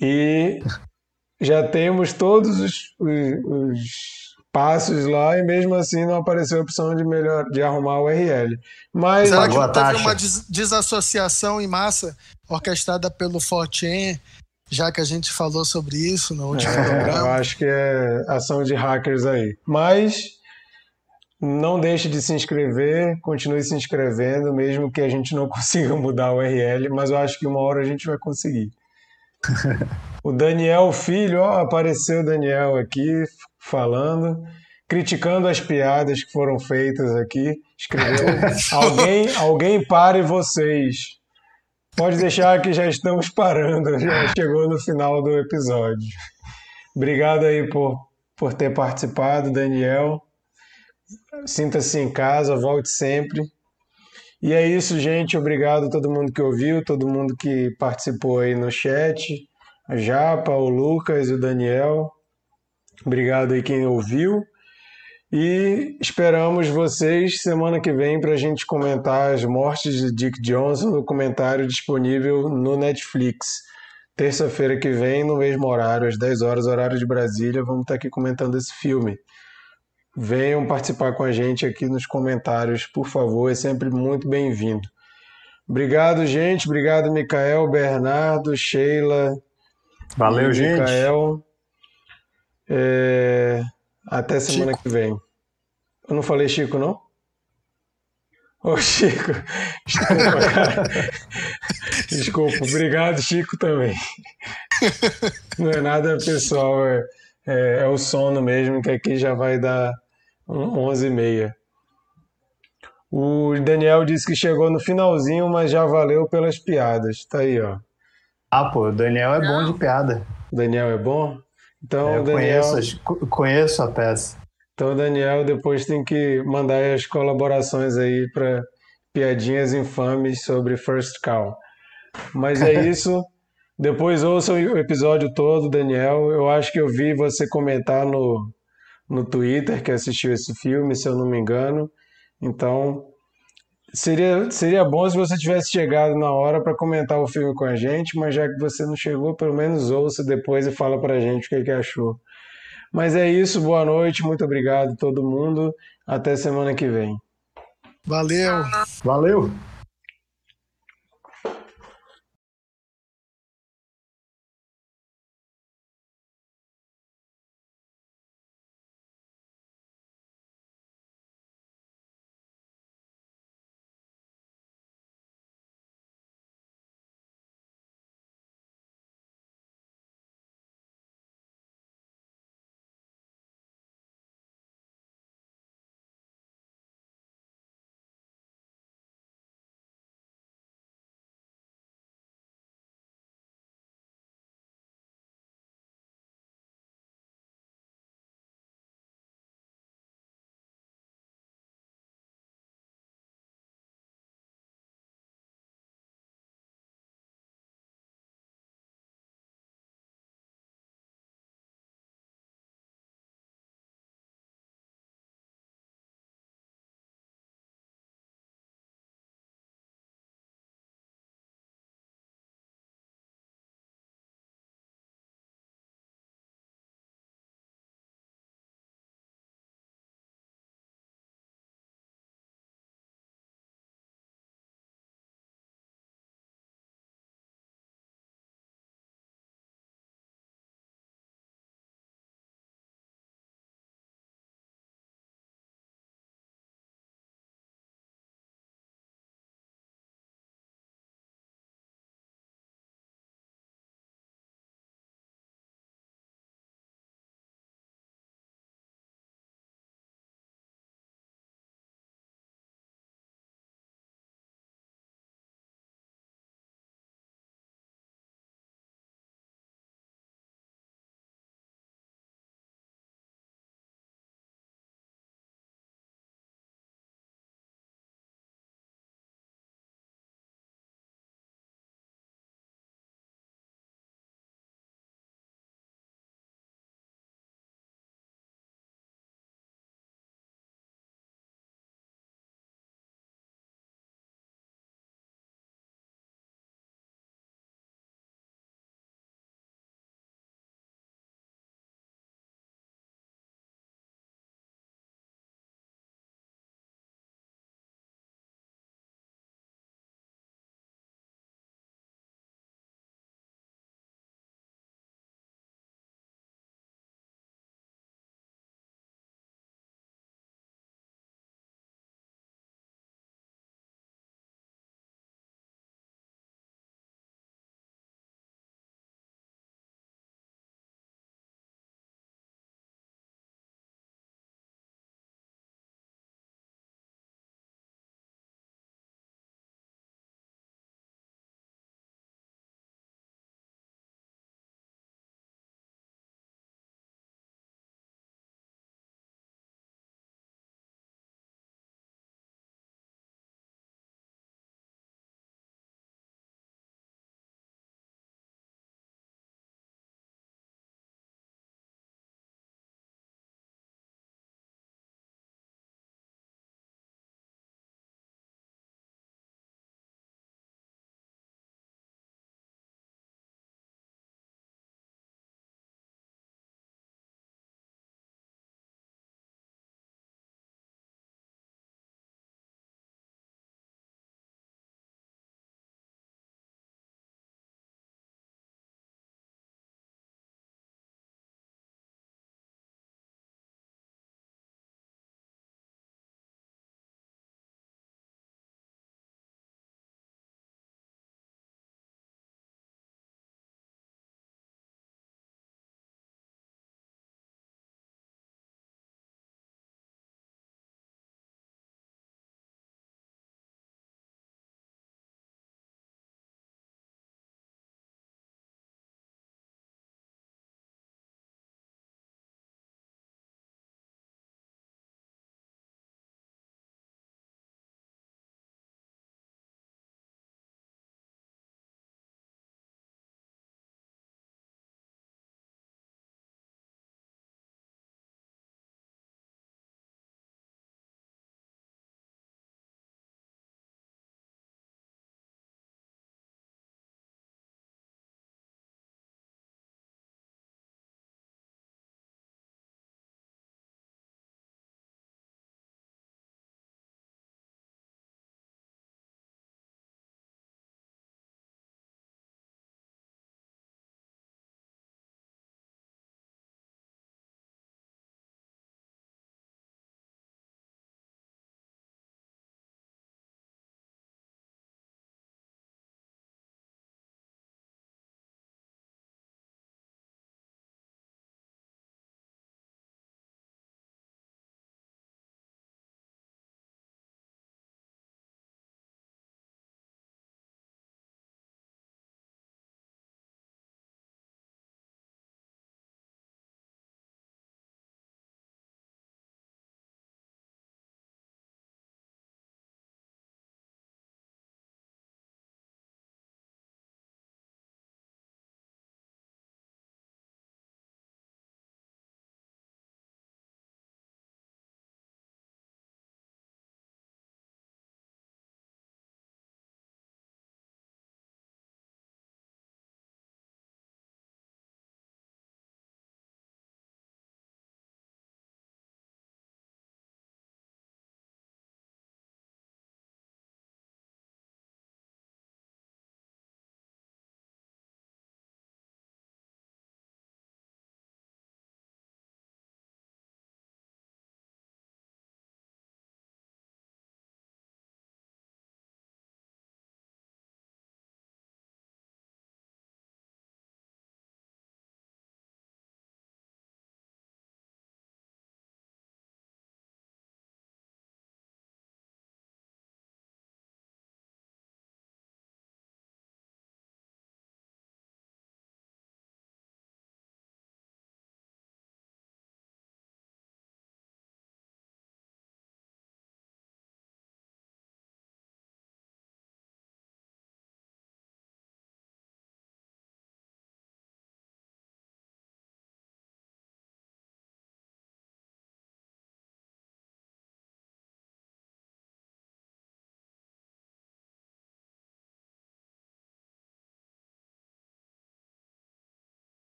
E já temos todos os passos lá e mesmo assim não apareceu a opção de arrumar a URL. Mas será que teve uma desassociação em massa orquestrada pelo 4chan? Já que a gente falou sobre isso no último programa. Eu acho que é ação de hackers aí. Mas não deixe de se inscrever, continue se inscrevendo, mesmo que a gente não consiga mudar a URL, mas eu acho que uma hora a gente vai conseguir. O Daniel Filho, apareceu o Daniel aqui falando, criticando as piadas que foram feitas aqui. Escreveu, alguém pare vocês. Pode deixar que já estamos parando, já chegou no final do episódio. Obrigado aí por ter participado, Daniel. Sinta-se em casa, volte sempre. E é isso, gente. Obrigado a todo mundo que ouviu, todo mundo que participou aí no chat. A Japa, o Lucas e o Daniel. Obrigado aí quem ouviu. E esperamos vocês semana que vem para a gente comentar As Mortes de Dick Johnson no comentário disponível no Netflix. Terça-feira que vem, no mesmo horário, às 10 horas, horário de Brasília, vamos estar aqui comentando esse filme. Venham participar com a gente aqui nos comentários, por favor, é sempre muito bem-vindo. Obrigado, gente. Obrigado, Micael, Bernardo, Sheila. Valeu, gente. Micael. Até semana que vem. Eu não falei Chico, não? Ô, Chico. Desculpa, cara. Desculpa. Obrigado, Chico, também. Não é nada pessoal. É o sono mesmo, que aqui já vai dar 11h30. O Daniel disse que chegou no finalzinho, mas já valeu pelas piadas. Tá aí, ó. Ah, pô, o Daniel é bom de piada. O Daniel é bom? Então, eu Daniel... conheço a peça. Então, Daniel, depois tem que mandar as colaborações aí para piadinhas infames sobre First Cow. Mas é isso. Depois ouçam o episódio todo, Daniel. Eu acho que eu vi você comentar no Twitter que assistiu esse filme, se eu não me engano. Então, seria bom se você tivesse chegado na hora para comentar o filme com a gente, mas já que você não chegou, pelo menos ouça depois e fala pra gente o que achou. Mas é isso, boa noite, muito obrigado a todo mundo. Até semana que vem. Valeu! Valeu!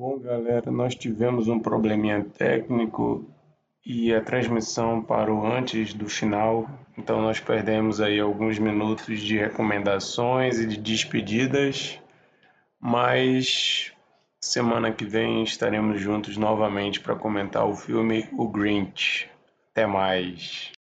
Bom, galera, nós tivemos um probleminha técnico e a transmissão parou antes do final, então nós perdemos aí alguns minutos de recomendações e de despedidas, mas semana que vem estaremos juntos novamente para comentar o filme O Grinch. Até mais!